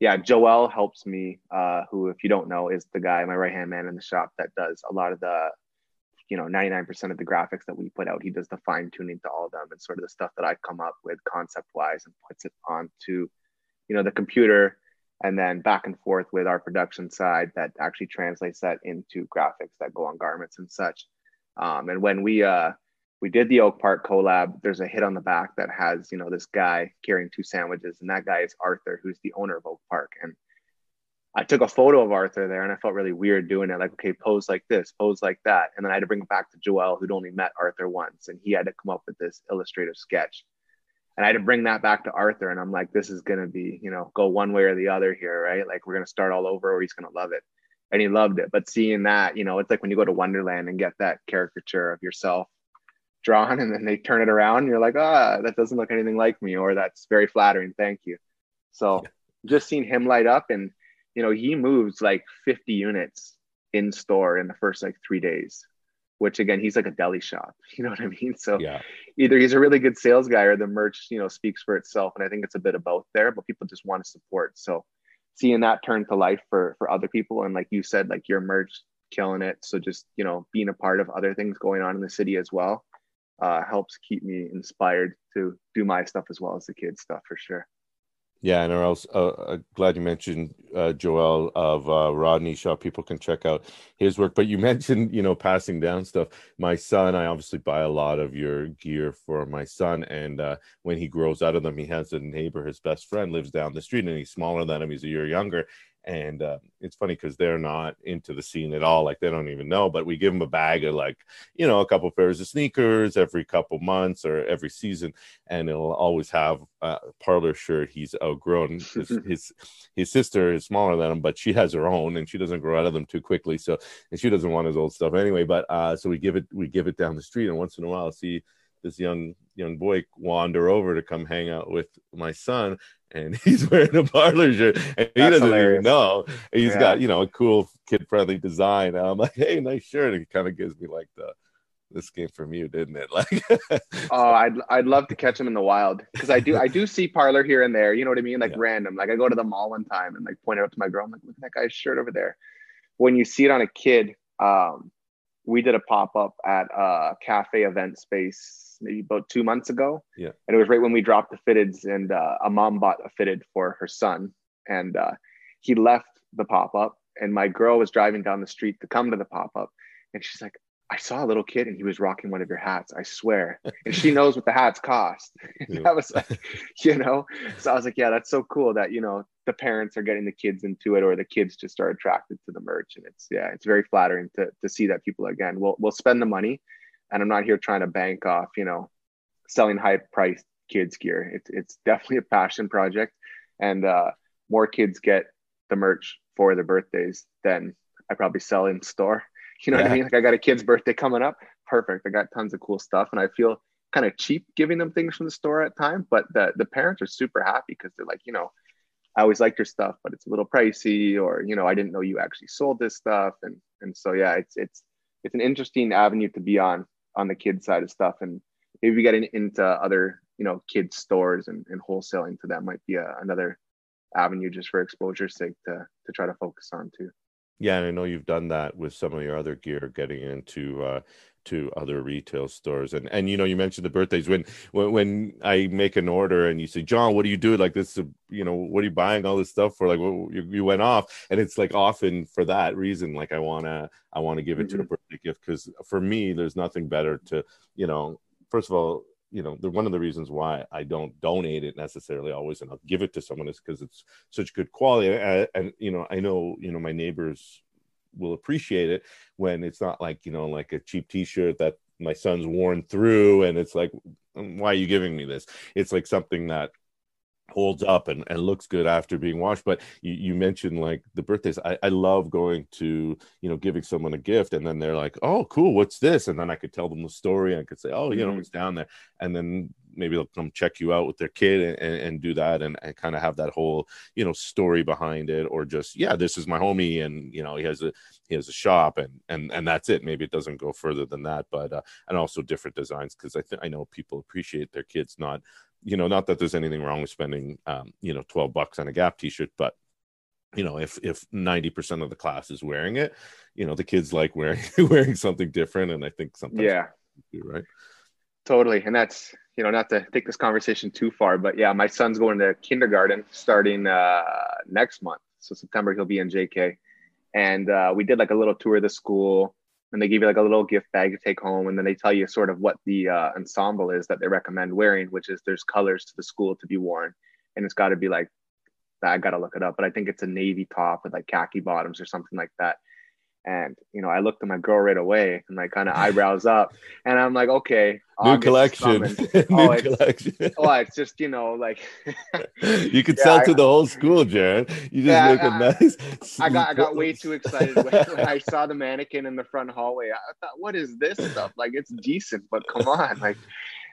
yeah, Joel helps me, uh, who, if you don't know, is the guy, my right-hand man in the shop that does a lot of the, you know, ninety-nine percent of the graphics that we put out. He does the fine tuning to all of them and sort of the stuff that I come up with concept wise and puts it onto, you know, the computer, and then back and forth with our production side that actually translates that into graphics that go on garments and such. Um, and when we, uh, we did the Oak Park collab, there's a hit on the back that has, you know, this guy carrying two sandwiches, and that guy is Arthur, who's the owner of Oak Park. And I took a photo of Arthur there, and I felt really weird doing it. Like, okay, pose like this, pose like that. And then I had to bring it back to Joel, who'd only met Arthur once, and he had to come up with this illustrative sketch. And I had to bring that back to Arthur, and I'm like, this is going to be, you know, go one way or the other here, right? Like, we're going to start all over, or he's going to love it. And he loved it. But seeing that, you know, it's like when you go to Wonderland and get that caricature of yourself drawn, and then they turn it around, and you're like, ah, that doesn't look anything like me, or that's very flattering, thank you. So just seeing him light up, and you know, he moves like fifty units in store in the first like three days, which again, he's like a deli shop. You know what I mean? So yeah, either he's a really good sales guy or the merch, you know, speaks for itself. And I think it's a bit of both there, but people just want to support. So seeing that turn to life for, for other people. And like you said, like your merch killing it. So just, you know, being a part of other things going on in the city as well uh, helps keep me inspired to do my stuff as well as the kids stuff for sure. Yeah, and I'm uh, glad you mentioned uh, Joel of uh, Rodney Shaw. People can check out his work. But you mentioned, you know, passing down stuff. My son, I obviously buy a lot of your gear for my son. And uh, when he grows out of them, he has a neighbor, his best friend lives down the street, and he's smaller than him. He's a year younger. And uh, it's funny because they're not into the scene at all. Like, they don't even know. But we give them a bag of, like, you know, a couple pairs of sneakers every couple months or every season. And it'll always have a Parlor shirt he's outgrown. His, his his sister is smaller than him, but she has her own, and she doesn't grow out of them too quickly. So, and she doesn't want his old stuff anyway. But uh, so we give it we give it down the street. And once in a while, I'll see this young young boy wander over to come hang out with my son, and he's wearing a Parlor shirt, and he That's doesn't hilarious. Even know he's yeah. got, you know, a cool kid-friendly design. And I'm like, hey, nice shirt. And it kind of gives me like the, this came from you, didn't it? Like, oh, so. I'd I'd love to catch him in the wild, because I do I do see Parlor here and there. You know what I mean? Like yeah. random. Like, I go to the mall one time and like point it up to my girl. I'm like, look at that guy's shirt over there. When you see it on a kid, um, we did a pop up at a cafe event space maybe about two months ago. Yeah. And it was right when we dropped the fitteds, and uh, a mom bought a fitted for her son. And uh, he left the pop-up, and my girl was driving down the street to come to the pop-up. And she's like, I saw a little kid and he was rocking one of your hats, I swear. And she knows what the hats cost. And yeah. I was like, you know, so I was like, yeah, that's so cool that, you know, the parents are getting the kids into it, or the kids just are attracted to the merch. And it's, yeah, it's very flattering to to see that people, again, will will spend the money. And I'm not here trying to bank off, you know, selling high-priced kids gear. It's it's definitely a passion project, and uh, more kids get the merch for their birthdays than I probably sell in store. You know yeah. what I mean? Like, I got a kid's birthday coming up. Perfect. I got tons of cool stuff, and I feel kind of cheap giving them things from the store at time. But the the parents are super happy, because they're like, you know, I always liked your stuff, but it's a little pricey, or you know, I didn't know you actually sold this stuff, and and so yeah, it's it's it's an interesting avenue to be on. on the kid side of stuff, and maybe getting into other, you know, kids stores and, and wholesaling to them might be a, another avenue just for exposure's sake to, to try to focus on too. Yeah. And I know you've done that with some of your other gear, getting into, uh, to other retail stores. And, and, you know, you mentioned the birthdays. When, when, when I make an order and you say, John, what do you do? Like this, you know, what are you buying all this stuff for? Like, well, you, you went off, and it's like often for that reason, like I want to, I want to give it mm-hmm. to a birthday gift. Cause for me, there's nothing better to, you know, first of all, you know, the, one of the reasons why I don't donate it necessarily always, and I'll give it to someone, is because it's such good quality. And, and, you know, I know, you know, my neighbors will appreciate it when it's not like, you know, like a cheap t-shirt that my son's worn through, and it's like, why are you giving me this? It's like something that holds up and, and looks good after being washed. But you, you mentioned like the birthdays. I, I love going to, you know, giving someone a gift and then they're like, oh, cool, what's this? And then I could tell them the story and I could say, oh, you mm-hmm. know, it's down there. And then maybe they'll come check you out with their kid and, and, and do that and, and kind of have that whole, you know, story behind it, or just, yeah, this is my homie and, you know, he has a, he has a shop and, and, and that's it. Maybe it doesn't go further than that, but, uh, and also different designs. Cause I think, I know people appreciate their kids, not, you know, not that there's anything wrong with spending, um, you know, twelve bucks on a Gap t-shirt, but you know, if, if ninety percent of the class is wearing it, you know, the kids like wearing, wearing something different. And I think sometimes, yeah, do, right. Totally. And that's, you know, not to take this conversation too far, but yeah, my son's going to kindergarten starting uh, next month. So September, he'll be in J K. And uh, we did like a little tour of the school and they give you like a little gift bag to take home. And then they tell you sort of what the uh, ensemble is that they recommend wearing, which is there's colors to the school to be worn. And it's got to be like, I got to look it up, but I think it's a navy top with like khaki bottoms or something like that. And, you know, I looked at my girl right away and like kind of eyebrows up and I'm like, okay. New collection. New oh, it's, collection. Oh, it's just, you know, like. You could yeah, sell I, to the whole school, Jaren. You just yeah, make I, a nice. I got I got way too excited when, when I saw the mannequin in the front hallway. I thought, what is this stuff? Like, it's decent, but come on. Like,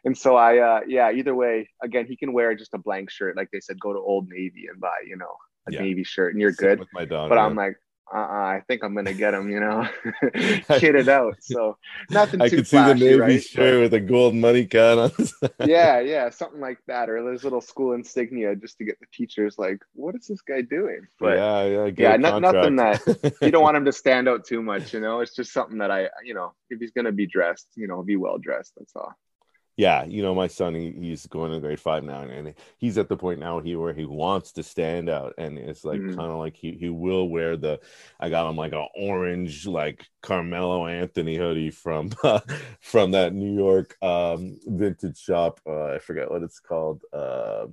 and so I, uh, yeah, either way, again, he can wear just a blank shirt. Like they said, go to Old Navy and buy, you know, a yeah. Navy shirt and you're Same good. With my dog, but man. I'm like. Uh, uh-uh, I think I'm gonna get him, you know, kid it out. So nothing too I could flashy, see the navy right? shirt with a gold money can on the side. Yeah, yeah, something like that, or there's little school insignia just to get the teachers like, what is this guy doing? But yeah, yeah, yeah, not, nothing that you don't want him to stand out too much, you know. It's just something that I, you know, if he's gonna be dressed, you know, be well dressed. That's all. Yeah, you know, my son, he, he's going to grade five now, and he's at the point now he where he wants to stand out, and it's like mm-hmm. kind of like he, he will wear the, I got him like an orange like Carmelo Anthony hoodie from uh, from that New York um, vintage shop. Uh, I forget what it's called. Uh,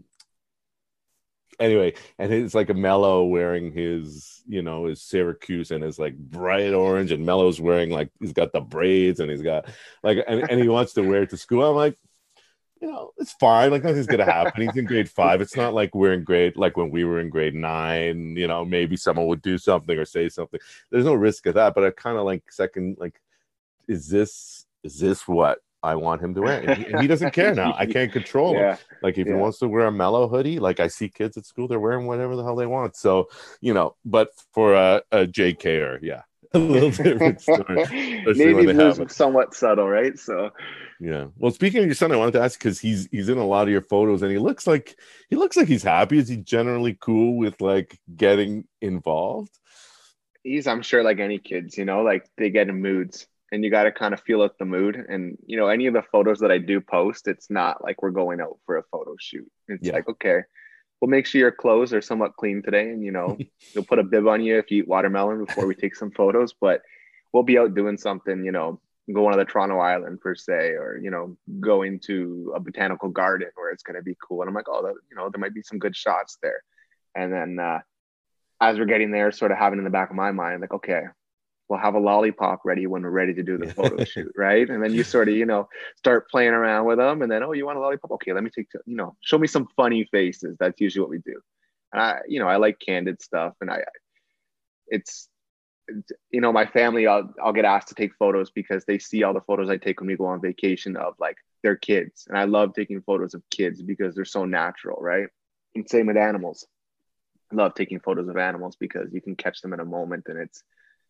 Anyway, and it's like a Mellow wearing his, you know, his Syracuse and his like bright orange, and Mellow's wearing like, he's got the braids and he's got like, and, and he wants to wear it to school. I'm like, you know, it's fine. Like nothing's going to happen. He's in grade five. It's not like we're in grade, like when we were in grade nine, you know, maybe someone would do something or say something. There's no risk of that. But I kind of like second, like, is this, is this what I want him to wear? And he, and he doesn't care now. I can't control yeah. him. Like if yeah. he wants to wear a Mellow hoodie, like I see kids at school, they're wearing whatever the hell they want. So, you know, but for a, a J K-er, yeah, a little different story. Navy blue's somewhat subtle, right? So, yeah. Well, speaking of your son, I wanted to ask because he's he's in a lot of your photos, and he looks like he looks like he's happy. Is he generally cool with like getting involved? He's, I'm sure, like any kids, you know, like they get in moods. And you got to kind of feel out the mood. And, you know, any of the photos that I do post, it's not like we're going out for a photo shoot. It's yeah. like, okay, well, make sure your clothes are somewhat clean today. And, you know, you'll put a bib on you if you eat watermelon before we take some photos. But we'll be out doing something, you know, going to the Toronto Island per se, or, you know, going to a botanical garden where it's going to be cool. And I'm like, oh, that, you know, there might be some good shots there. And then uh, as we're getting there, sort of having in the back of my mind, like, okay, we'll have a lollipop ready when we're ready to do the photo shoot, right? And then you sort of, you know, start playing around with them, and then, oh, you want a lollipop? Okay, let me take, you know, show me some funny faces. That's usually what we do. And I, you know, I like candid stuff, and I, it's, you know, my family, I'll, I'll get asked to take photos because they see all the photos I take when we go on vacation of like their kids. And I love taking photos of kids because they're so natural, right? And same with animals. I love taking photos of animals because you can catch them in a moment, and it's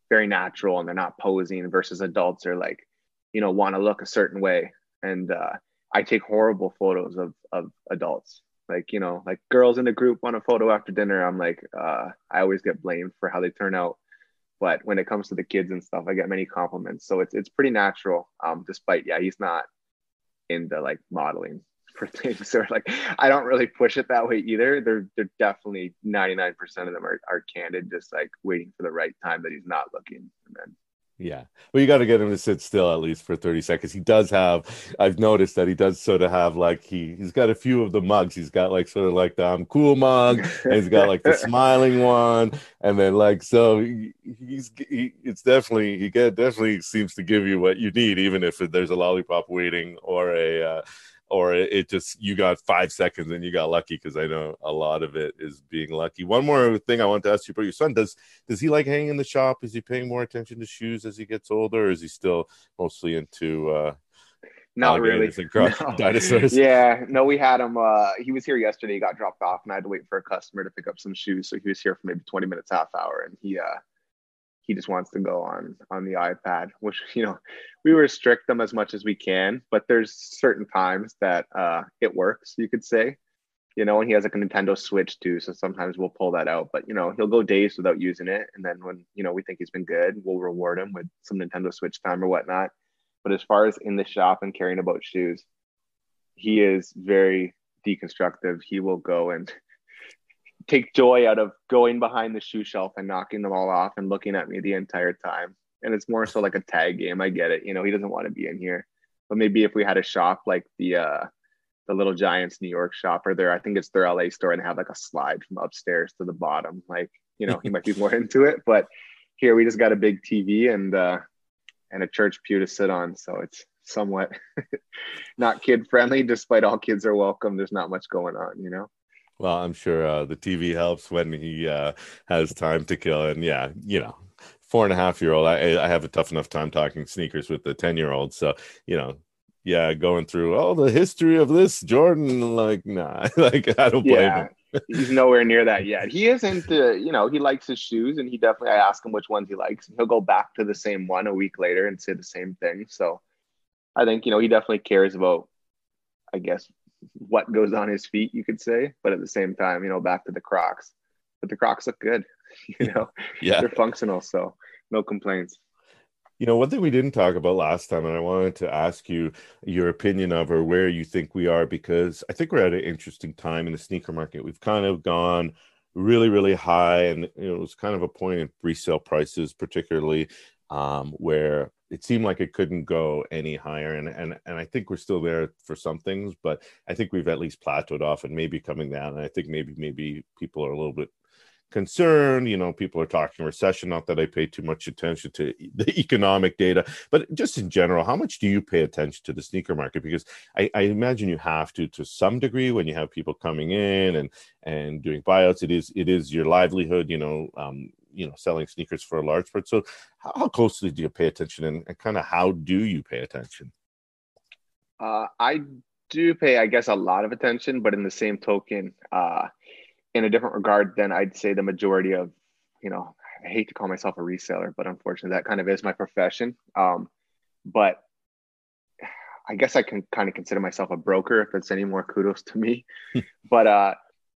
very natural, and they're not posing versus adults are like, you know, want to look a certain way. And uh, I take horrible photos of, of adults. Like, you know, like girls in a group on a photo after dinner. I'm like, uh, I always get blamed for how they turn out. But when it comes to the kids and stuff, I get many compliments. So it's, it's pretty natural. Um, despite, yeah, he's not into like modeling for things, or like, I don't really push it that way either. They're they're definitely ninety-nine percent of them are, are candid, just like waiting for the right time that he's not looking. And then yeah, well, you got to get him to sit still at least for thirty seconds. He does have, I've noticed that he does sort of have like, he, he's got a few of the mugs. He's got like sort of like the I'm cool mug, and he's got like the smiling one. And then like, so he, he's, he, it's definitely, he get, definitely seems to give you what you need, even if there's a lollipop waiting or a, uh, or it just, you got five seconds and you got lucky, because I know a lot of it is being lucky. One more thing I want to ask you about your son. Does does he like hanging in the shop? Is he paying more attention to shoes as he gets older, or is he still mostly into uh, not really no. dinosaurs? Yeah, no, we had him. Uh, he was here yesterday. He got dropped off, and I had to wait for a customer to pick up some shoes. So he was here for maybe twenty minutes, half hour, and he uh, he just wants to go on on the iPad, which, you know, we restrict them as much as we can, but there's certain times that uh, it works, you could say, you know, and he has like a Nintendo Switch too. So sometimes we'll pull that out, but you know, he'll go days without using it. And then when, you know, we think he's been good, we'll reward him with some Nintendo Switch time or whatnot. But as far as in the shop and caring about shoes, he is very deconstructive. He will go and take joy out of going behind the shoe shelf and knocking them all off and looking at me the entire time. And it's more so like a tag game. I get it. You know, he doesn't want to be in here. But maybe if we had a shop like the uh, the Little Giants New York shop, or their, I think it's their L A store, and have like a slide from upstairs to the bottom. Like, you know, he might be more into it. But here we just got a big T V and uh, and a church pew to sit on. So it's somewhat not kid friendly, despite all kids are welcome. There's not much going on, you know? Well, I'm sure uh, the T V helps when he uh, has time to kill. And yeah, you know, four and a half year old, I, I have a tough enough time talking sneakers with the ten year old. So, you know, yeah, going through all oh, the history of this Jordan, like, nah, like I don't blame yeah, him. He's nowhere near that yet. He isn't, uh, you know, he likes his shoes, and he definitely, I ask him which ones he likes, and he'll go back to the same one a week later and say the same thing. So I think, you know, he definitely cares about, I guess, what goes on his feet, you could say, but at the same time, you know, back to the Crocs, but the Crocs look good, you know, yeah, they're functional. So no complaints. You know, one thing we didn't talk about last time, and I wanted to ask you your opinion of, or where you think we are, because I think we're at an interesting time in the sneaker market. We've kind of gone really, really high, and it was kind of a point in resale prices, particularly um, where it seemed like it couldn't go any higher. And, and, and I think we're still there for some things, but I think we've at least plateaued off and maybe coming down. And I think maybe, maybe people are a little bit concerned, you know, people are talking recession. Not that I pay too much attention to the economic data, but just in general, how much do you pay attention to the sneaker market? Because I, I imagine you have to, to some degree, when you have people coming in and, and doing buyouts. It is, it is your livelihood, you know, um, you know, selling sneakers for a large part. So how, how closely do you pay attention, and, and kind of how do you pay attention? Uh, I do pay, I guess, a lot of attention, but in the same token, uh, in a different regard than I'd say the majority of, you know, I hate to call myself a reseller, but unfortunately that kind of is my profession. Um, but I guess I can kind of consider myself a broker, if it's any more kudos to me. But, uh,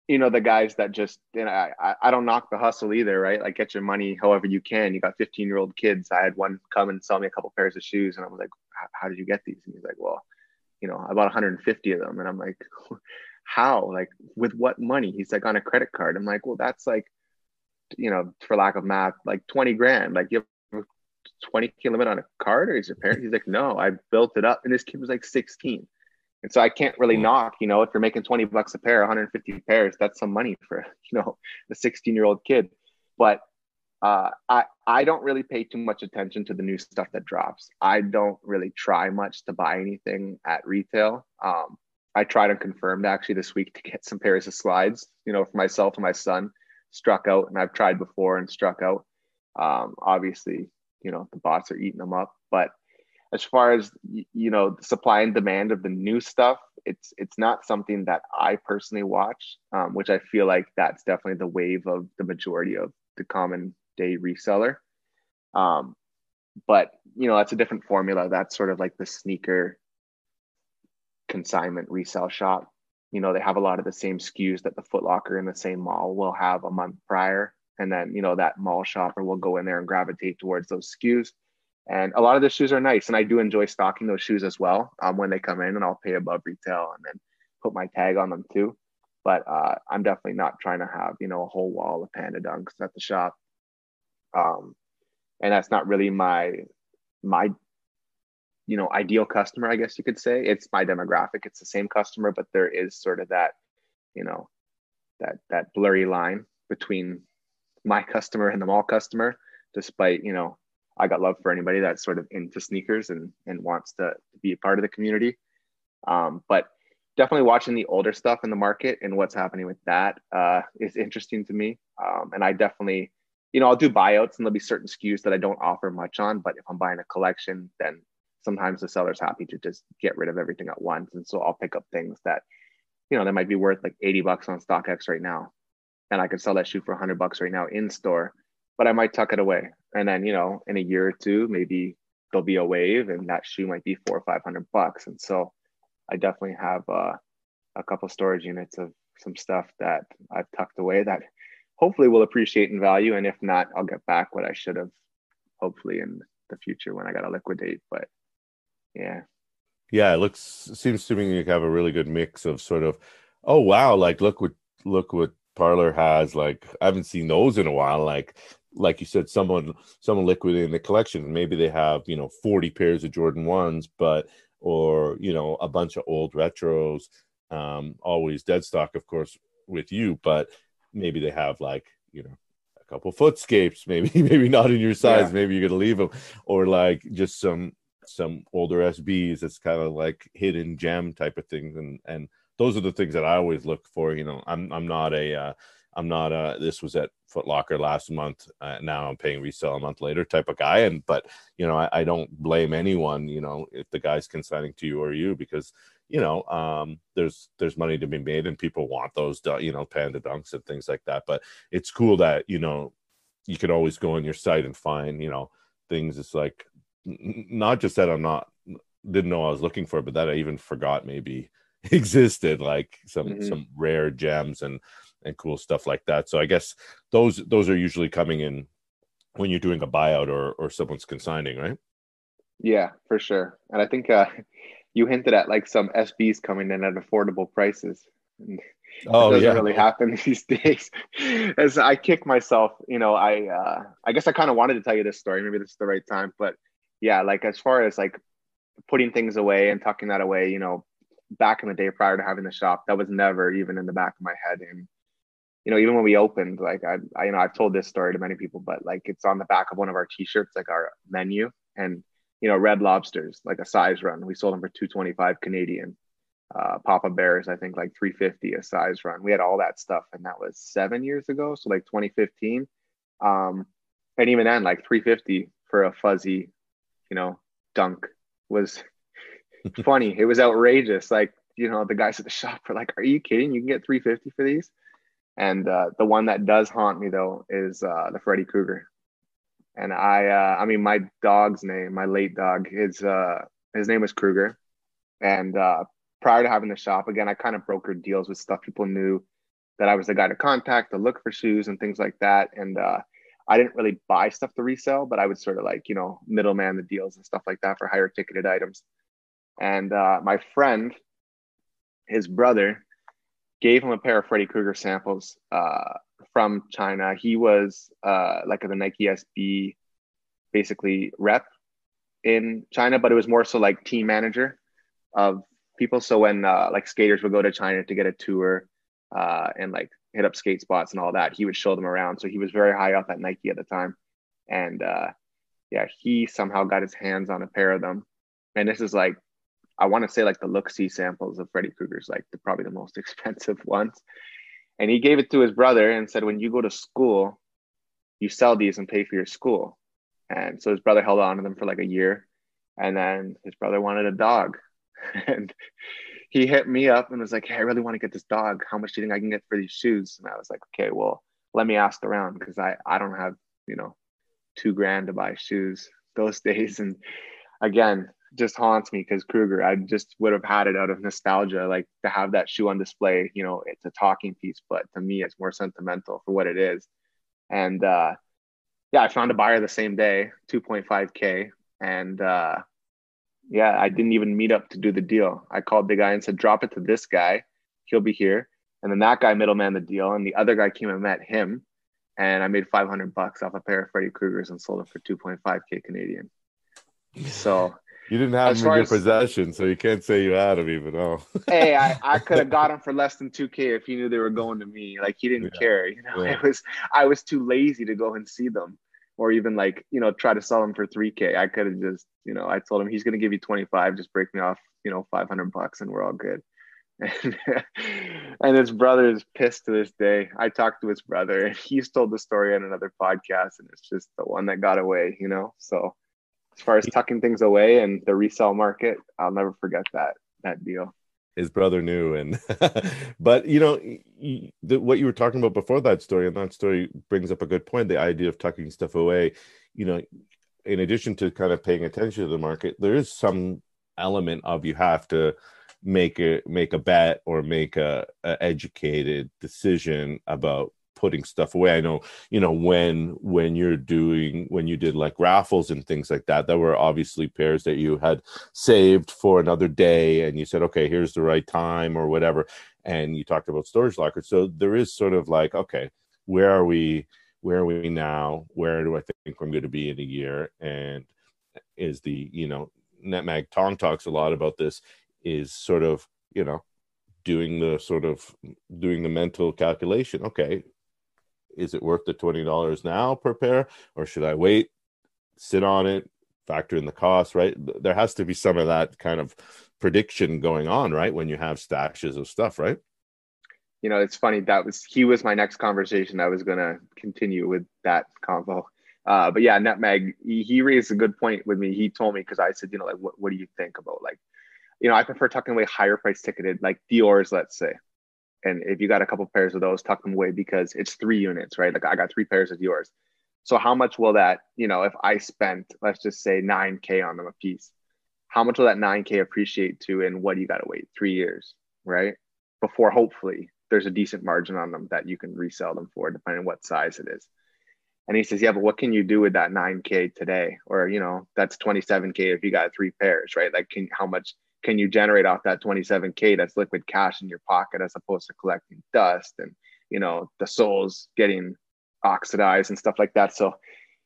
you know, the guys that just, and I, I, I don't knock the hustle either, right? Like, get your money however you can. You got fifteen year old kids. I had one come and sell me a couple pairs of shoes, and I was like, how did you get these? And he's like, well, you know, I bought one hundred fifty of them. And I'm like, how, like, with what money? He's like, on a credit card. I'm like, well, that's like, you know, for lack of math, like twenty grand, like, you have a twenty K limit on a card, or is your parent? He's like, no, I built it up. And this kid was like sixteen. And so I can't really knock, you know, if you're making twenty bucks a pair, one hundred fifty pairs, that's some money for, you know, a sixteen year old kid. But uh, I, I don't really pay too much attention to the new stuff that drops. I don't really try much to buy anything at retail. Um, I tried and confirmed actually this week to get some pairs of slides, you know, for myself and my son. Struck out, and I've tried before and struck out. Um, obviously, you know, the bots are eating them up, but as far as, you know, the supply and demand of the new stuff, it's it's not something that I personally watch, um, which I feel like that's definitely the wave of the majority of the common day reseller. Um, but, you know, that's a different formula. That's sort of like the sneaker consignment resale shop. You know, they have a lot of the same S K Us that the Foot Locker in the same mall will have a month prior. And then, you know, that mall shopper will go in there and gravitate towards those S K Us. And a lot of the shoes are nice, and I do enjoy stocking those shoes as well um, when they come in, and I'll pay above retail and then put my tag on them too. But uh, I'm definitely not trying to have, you know, a whole wall of Panda Dunks at the shop. Um, and that's not really my, my, you know, ideal customer, I guess you could say. It's my demographic. It's the same customer, but there is sort of that, you know, that, that blurry line between my customer and the mall customer, despite, you know, I got love for anybody that's sort of into sneakers and, and wants to be a part of the community. Um, but definitely watching the older stuff in the market and what's happening with that uh, is interesting to me. Um, and I definitely, you know, I'll do buyouts and there'll be certain S K Us that I don't offer much on, but if I'm buying a collection, then sometimes the seller's happy to just get rid of everything at once. And so I'll pick up things that, you know, that might be worth like eighty bucks on StockX right now. And I could sell that shoe for a hundred bucks right now in store, but I might tuck it away. And then, you know, in a year or two, maybe there'll be a wave and that shoe might be four or five hundred bucks. And so I definitely have uh, a couple storage units of some stuff that I've tucked away that hopefully will appreciate in value. And if not, I'll get back what I should have, hopefully in the future when I got to liquidate. But yeah. Yeah, it looks, seems to me you have a really good mix of sort of, oh, wow, like, look what, look what Parlor has. Like, I haven't seen those in a while. Like, like you said, someone, someone liquidating the collection. Maybe they have, you know, forty pairs of Jordan ones, but, or, you know, a bunch of old retros, um, always dead stock, of course, with you, but maybe they have like, you know, a couple Footscapes, maybe, maybe not in your size, yeah. Maybe you're going to leave them, or like just some, some older S Bs. That's kind of like hidden gem type of things, and and those are the things that I always look for. You know, I'm I'm not a uh, I'm not a this was at Foot Locker last month, uh, now I'm paying resale a month later type of guy. And but you know, I, I don't blame anyone. You know, if the guy's consigning to you or you, because you know um, there's there's money to be made and people want those, you know, Panda Dunks and things like that. But it's cool that you know you can always go on your site and find you know things. It's like, not just that I'm not didn't know I was looking for, but that I even forgot maybe existed, like some mm-hmm. some rare gems and and cool stuff like that. So I guess those those are usually coming in when you're doing a buyout or or someone's consigning, right? Yeah, for sure. And I think uh, you hinted at like some S Bs coming in at affordable prices. And oh, it doesn't yeah. really happen these days. As I kick myself, you know, I uh, I guess I kind of wanted to tell you this story. Maybe this is the right time, but. Yeah, like as far as like putting things away and tucking that away, you know, back in the day prior to having the shop, that was never even in the back of my head. And, you know, even when we opened, like I, I you know, I've told this story to many people, but like it's on the back of one of our T-shirts, like our menu, and, you know, Red Lobsters, like a size run. We sold them for two twenty-five Canadian. Uh, Papa Bears, I think like three fifty a size run. We had all that stuff. And that was seven years ago. So like twenty fifteen. Um, and even then, like three fifty for a fuzzy, you know, dunk was funny. It was outrageous. Like, you know, the guys at the shop were like, are you kidding? You can get three fifty for these. And uh, the one that does haunt me though is uh, the Freddy Krueger. And I, uh, I mean, my dog's name, my late dog, his, uh, his name was Krueger. And uh, prior to having the shop, again, I kind of brokered deals with stuff. People knew that I was the guy to contact, to look for shoes and things like that. And uh, I didn't really buy stuff to resell, but I would sort of like, you know, middleman the deals and stuff like that for higher ticketed items. And uh, my friend, his brother, gave him a pair of Freddy Krueger samples uh, from China. He was uh, like the Nike S B basically rep in China, but it was more so like team manager of people. So when uh, like skaters would go to China to get a tour uh, and like, hit up skate spots and all that, he would show them around. So he was very high up at Nike at the time. And uh, yeah, he somehow got his hands on a pair of them. And this is like, I want to say like the look-see samples of Freddy Krueger's, like the, probably the most expensive ones. And he gave it to his brother and said, when you go to school, you sell these and pay for your school. And so his brother held on to them for like a year. And then his brother wanted a dog. And he hit me up and was like, hey, I really want to get this dog. How much do you think I can get for these shoes? And I was like, okay, well, let me ask around, because I, I don't have, you know, two grand to buy shoes those days. And again, just haunts me, because Krueger, I just would have had it out of nostalgia, like to have that shoe on display. You know, it's a talking piece, but to me, it's more sentimental for what it is. And uh, yeah, I found a buyer the same day, two point five K. And uh, yeah, I didn't even meet up to do the deal. I called the guy and said, drop it to this guy. He'll be here. And then that guy middleman the deal. And the other guy came and met him. And I made five hundred bucks off a pair of Freddy Kruegers and sold it for two point five K Canadian. So you didn't have them in your possession, so you can't say you had them even. Oh, hey, I, I could have got them for less than two K if he knew they were going to me. Like, he didn't yeah. care. You know, yeah. it was, I was too lazy to go and see them. Or even like, you know, try to sell him for three K. I could have just, you know, I told him, he's going to give you twenty-five, just break me off, you know, five hundred bucks and we're all good. And, and his brother is pissed to this day. I talked to his brother, and he's told the story on another podcast, and it's just the one that got away, you know? So as far as tucking things away and the resale market, I'll never forget that, that deal. His brother knew. And but, you know, the, what you were talking about before that story, and that story brings up a good point, the idea of tucking stuff away. You know, in addition to kind of paying attention to the market, there is some element of you have to make a make a bet or make a, a educated decision about putting stuff away. I know, you know, when when you're doing when you did like raffles and things like that, that were obviously pairs that you had saved for another day, and you said, okay, here's the right time or whatever, and you talked about storage lockers. So there is sort of like, okay, where are we where are we now, where do I think I'm going to be in a year? And is the, you know, NetMag Tong talks a lot about this, is sort of, you know, doing the sort of doing the mental calculation. Okay, is it worth the twenty dollars now per pair, or should I wait, sit on it, factor in the cost, right? There has to be some of that kind of prediction going on, right, when you have stashes of stuff, right? You know, it's funny, that was, he was my next conversation. I was going to continue with that convo. Uh, but yeah, NetMag, he, he raised a good point with me. He told me, because I said, you know, like, what, what do you think about, like, you know, I prefer tucking away higher price ticketed, like Dior's, let's say. And if you got a couple pairs of those, tuck them away, because it's three units, right? Like I got three pairs of yours. So how much will that, you know, if I spent, let's just say nine K on them a piece, how much will that nine K appreciate to, and what do you got to wait? Three years, right? Before hopefully there's a decent margin on them that you can resell them for, depending on what size it is. And he says, yeah, but what can you do with that nine K today? Or, you know, that's twenty-seven K if you got three pairs, right? Like can, how much can you generate off that twenty-seven K that's liquid cash in your pocket, as opposed to collecting dust and, you know, the soles getting oxidized and stuff like that. So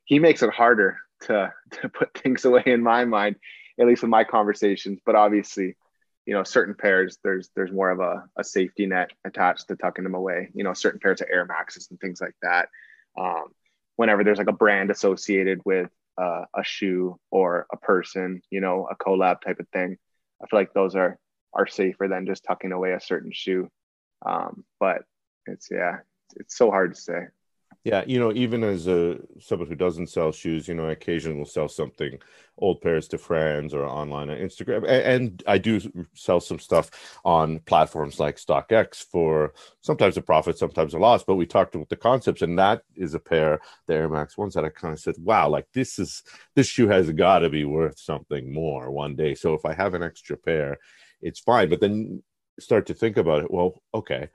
he makes it harder to, to put things away in my mind, at least in my conversations. But obviously, you know, certain pairs, there's there's more of a, a safety net attached to tucking them away. You know, certain pairs of Air Maxes and things like that. Um, whenever there's like a brand associated with uh, a shoe or a person, you know, a collab type of thing, I feel like those are are safer than just tucking away a certain shoe. Um, but it's, yeah, it's so hard to say. Yeah, you know, even as a someone who doesn't sell shoes, you know, I occasionally will sell something, old pairs to friends or online on Instagram. And, and I do sell some stuff on platforms like StockX for sometimes a profit, sometimes a loss. But we talked about the Concepts, and that is a pair, the Air Max ones, that I kind of said, wow, like this is this shoe has got to be worth something more one day. So if I have an extra pair, it's fine. But then start to think about it. Well, okay,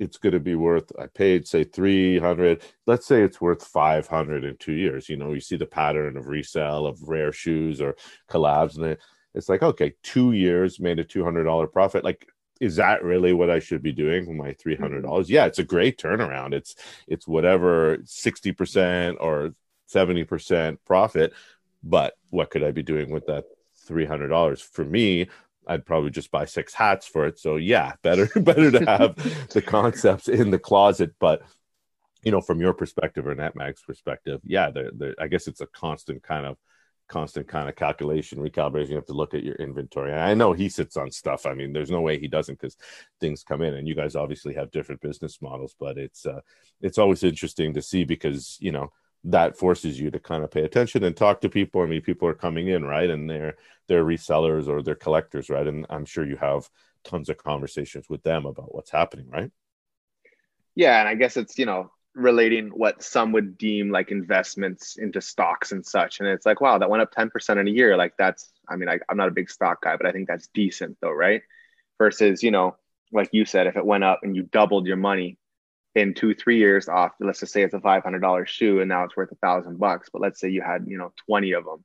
it's going to be worth, I paid, say, three hundred. Let's say it's worth five hundred in two years. You know, you see the pattern of resale of rare shoes or collabs, and it's like, okay, two years made a two hundred dollars profit. Like, is that really what I should be doing with my three hundred dollars? Yeah, it's a great turnaround. It's, it's whatever, sixty percent or seventy percent profit. But what could I be doing with that three hundred dollars? For me, I'd probably just buy six hats for it. So yeah, better, better to have the Concepts in the closet. But, you know, from your perspective or NetMag's perspective, yeah, they're, they're, I guess it's a constant kind of, constant kind of calculation, recalibration. You have to look at your inventory. And I know he sits on stuff. I mean, there's no way he doesn't, because things come in, and you guys obviously have different business models, but it's, uh, it's always interesting to see, because, you know, that forces you to kind of pay attention and talk to people. I mean, people are coming in, right? And they're they're resellers or they're collectors, right? And I'm sure you have tons of conversations with them about what's happening, right? Yeah, and I guess it's, you know, relating what some would deem like investments into stocks and such. And it's like, wow, that went up ten percent in a year. Like that's, I mean, I, I'm not a big stock guy, but I think that's decent though, right? Versus, you know, like you said, if it went up and you doubled your money in two, three years off, let's just say it's a five hundred dollars shoe and now it's worth a thousand bucks, but let's say you had, you know, twenty of them,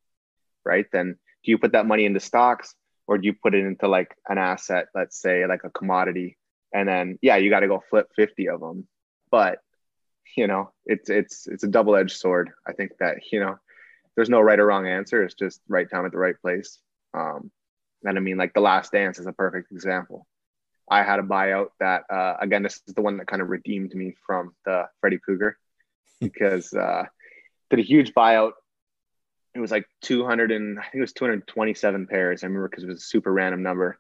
right? Then do you put that money into stocks, or do you put it into like an asset, let's say like a commodity? And then, yeah, you got to go flip fifty of them, but you know, it's, it's, it's a double-edged sword. I think that, you know, there's no right or wrong answer. It's just right time at the right place. Um, and I mean, like The Last Dance is a perfect example. I had a buyout that, uh, again, this is the one that kind of redeemed me from the Freddy Krueger, because uh, did a huge buyout. It was like two hundred and I think it was two hundred twenty-seven pairs. I remember because it was a super random number.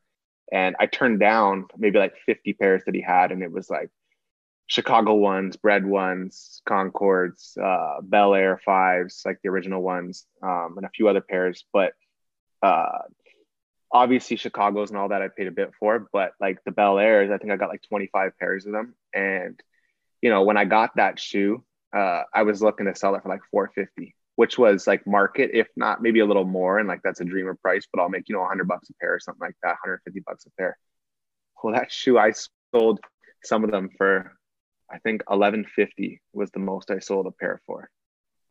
And I turned down maybe like fifty pairs that he had. And it was like Chicago ones, Bread ones, Concords, uh, Bel Air fives, like the original ones, um, and a few other pairs. But uh, obviously Chicago's and all that I paid a bit for, but like the Bel Airs, I think I got like twenty-five pairs of them. And, you know, when I got that shoe, uh, I was looking to sell it for like four fifty, which was like market, if not maybe a little more. And like, that's a dreamer price, but I'll make, you know, a hundred bucks a pair or something like that, one hundred fifty bucks a pair. Well, that shoe, I sold some of them for, I think eleven fifty was the most I sold a pair for.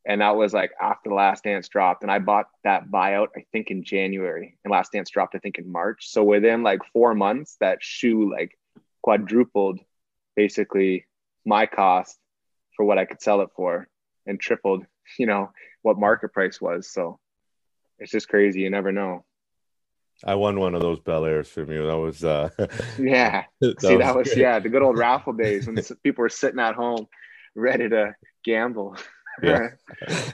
And that was like after The Last Dance dropped. And I bought that buyout, I think in January, and Last Dance dropped, I think in March. So within like four months, that shoe like quadrupled basically my cost for what I could sell it for, and tripled, you know, what market price was. So it's just crazy. You never know. I won one of those Bel Airs from you. That was, uh, yeah. That See, was that was, great. yeah, the good old raffle days when people were sitting at home ready to gamble. Yeah,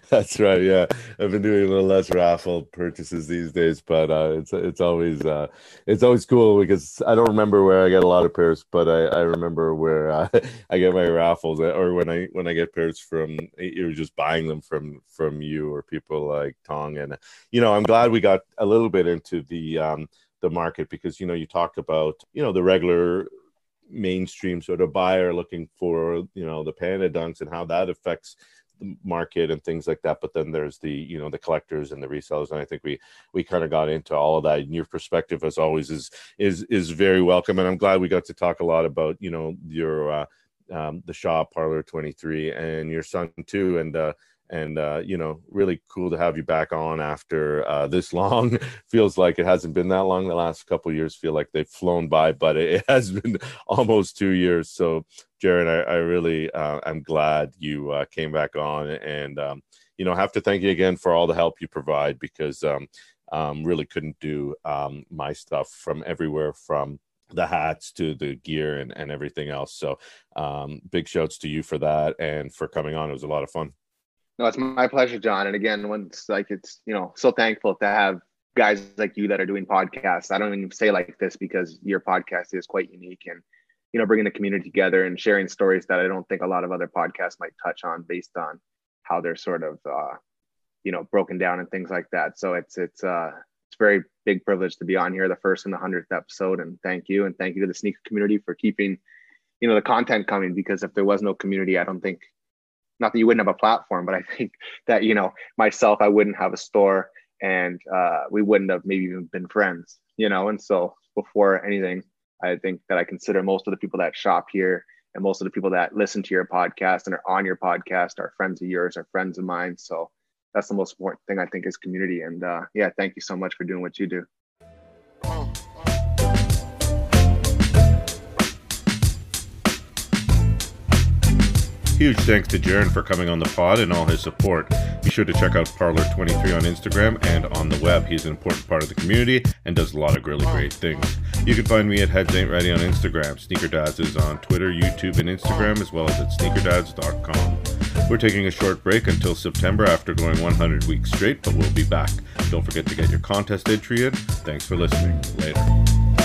that's right. Yeah, I've been doing a little less raffle purchases these days, but uh, it's it's always uh, it's always cool because I don't remember where I get a lot of pairs, but I, I remember where uh, I get my raffles, or when I when I get pairs from, you're just buying them from from you or people like Tong. And you know, I'm glad we got a little bit into the um, the market, because you know, you talk about, you know, the regular mainstream sort of buyer looking for, you know, the Panda Dunks and how that affects market and things like that, but then there's the, you know, the collectors and the resellers, and I think we we kind of got into all of that, and your perspective as always is is is very welcome. And I'm glad we got to talk a lot about, you know, your uh um the Shaw Parlor twenty-three and your son too, and uh and uh you know, really cool to have you back on after uh this long. Feels like it hasn't been that long. The last couple of years feel like they've flown by, but it has been almost two years. So Jaren, I, I really uh, I'm glad you uh, came back on, and um you know, have to thank you again for all the help you provide, because um um really couldn't do um my stuff from everywhere, from the hats to the gear and, and everything else. So um big shouts to you for that and for coming on. It was a lot of fun. No, it's my pleasure, John. And again, once like it's, you know, so thankful to have guys like you that are doing podcasts. I don't even say like this because your podcast is quite unique, and, you know, bringing the community together and sharing stories that I don't think a lot of other podcasts might touch on based on how they're sort of, uh, you know, broken down and things like that. So it's, it's, uh, it's a very big privilege to be on here, the first and the hundredth episode. And thank you. And thank you to the sneaker community for keeping, you know, the content coming, because if there was no community, I don't think, not that you wouldn't have a platform, but I think that, you know, myself, I wouldn't have a store, and uh, we wouldn't have maybe even been friends, you know? And so before anything, I think that I consider most of the people that shop here and most of the people that listen to your podcast and are on your podcast are friends of yours, are friends of mine. So that's the most important thing, I think, is community. And uh, yeah, thank you so much for doing what you do. Huge thanks to Jaren for coming on the pod and all his support. Be sure to check out Parlor twenty-three on Instagram and on the web. He's an important part of the community and does a lot of really great things. You can find me at Heads Ain't Ready on Instagram. Sneaker Dads is on Twitter, YouTube, and Instagram, as well as at sneaker dads dot com. We're taking a short break until September after going one hundred weeks straight, but we'll be back. Don't forget to get your contest entry in. Thanks for listening. Later.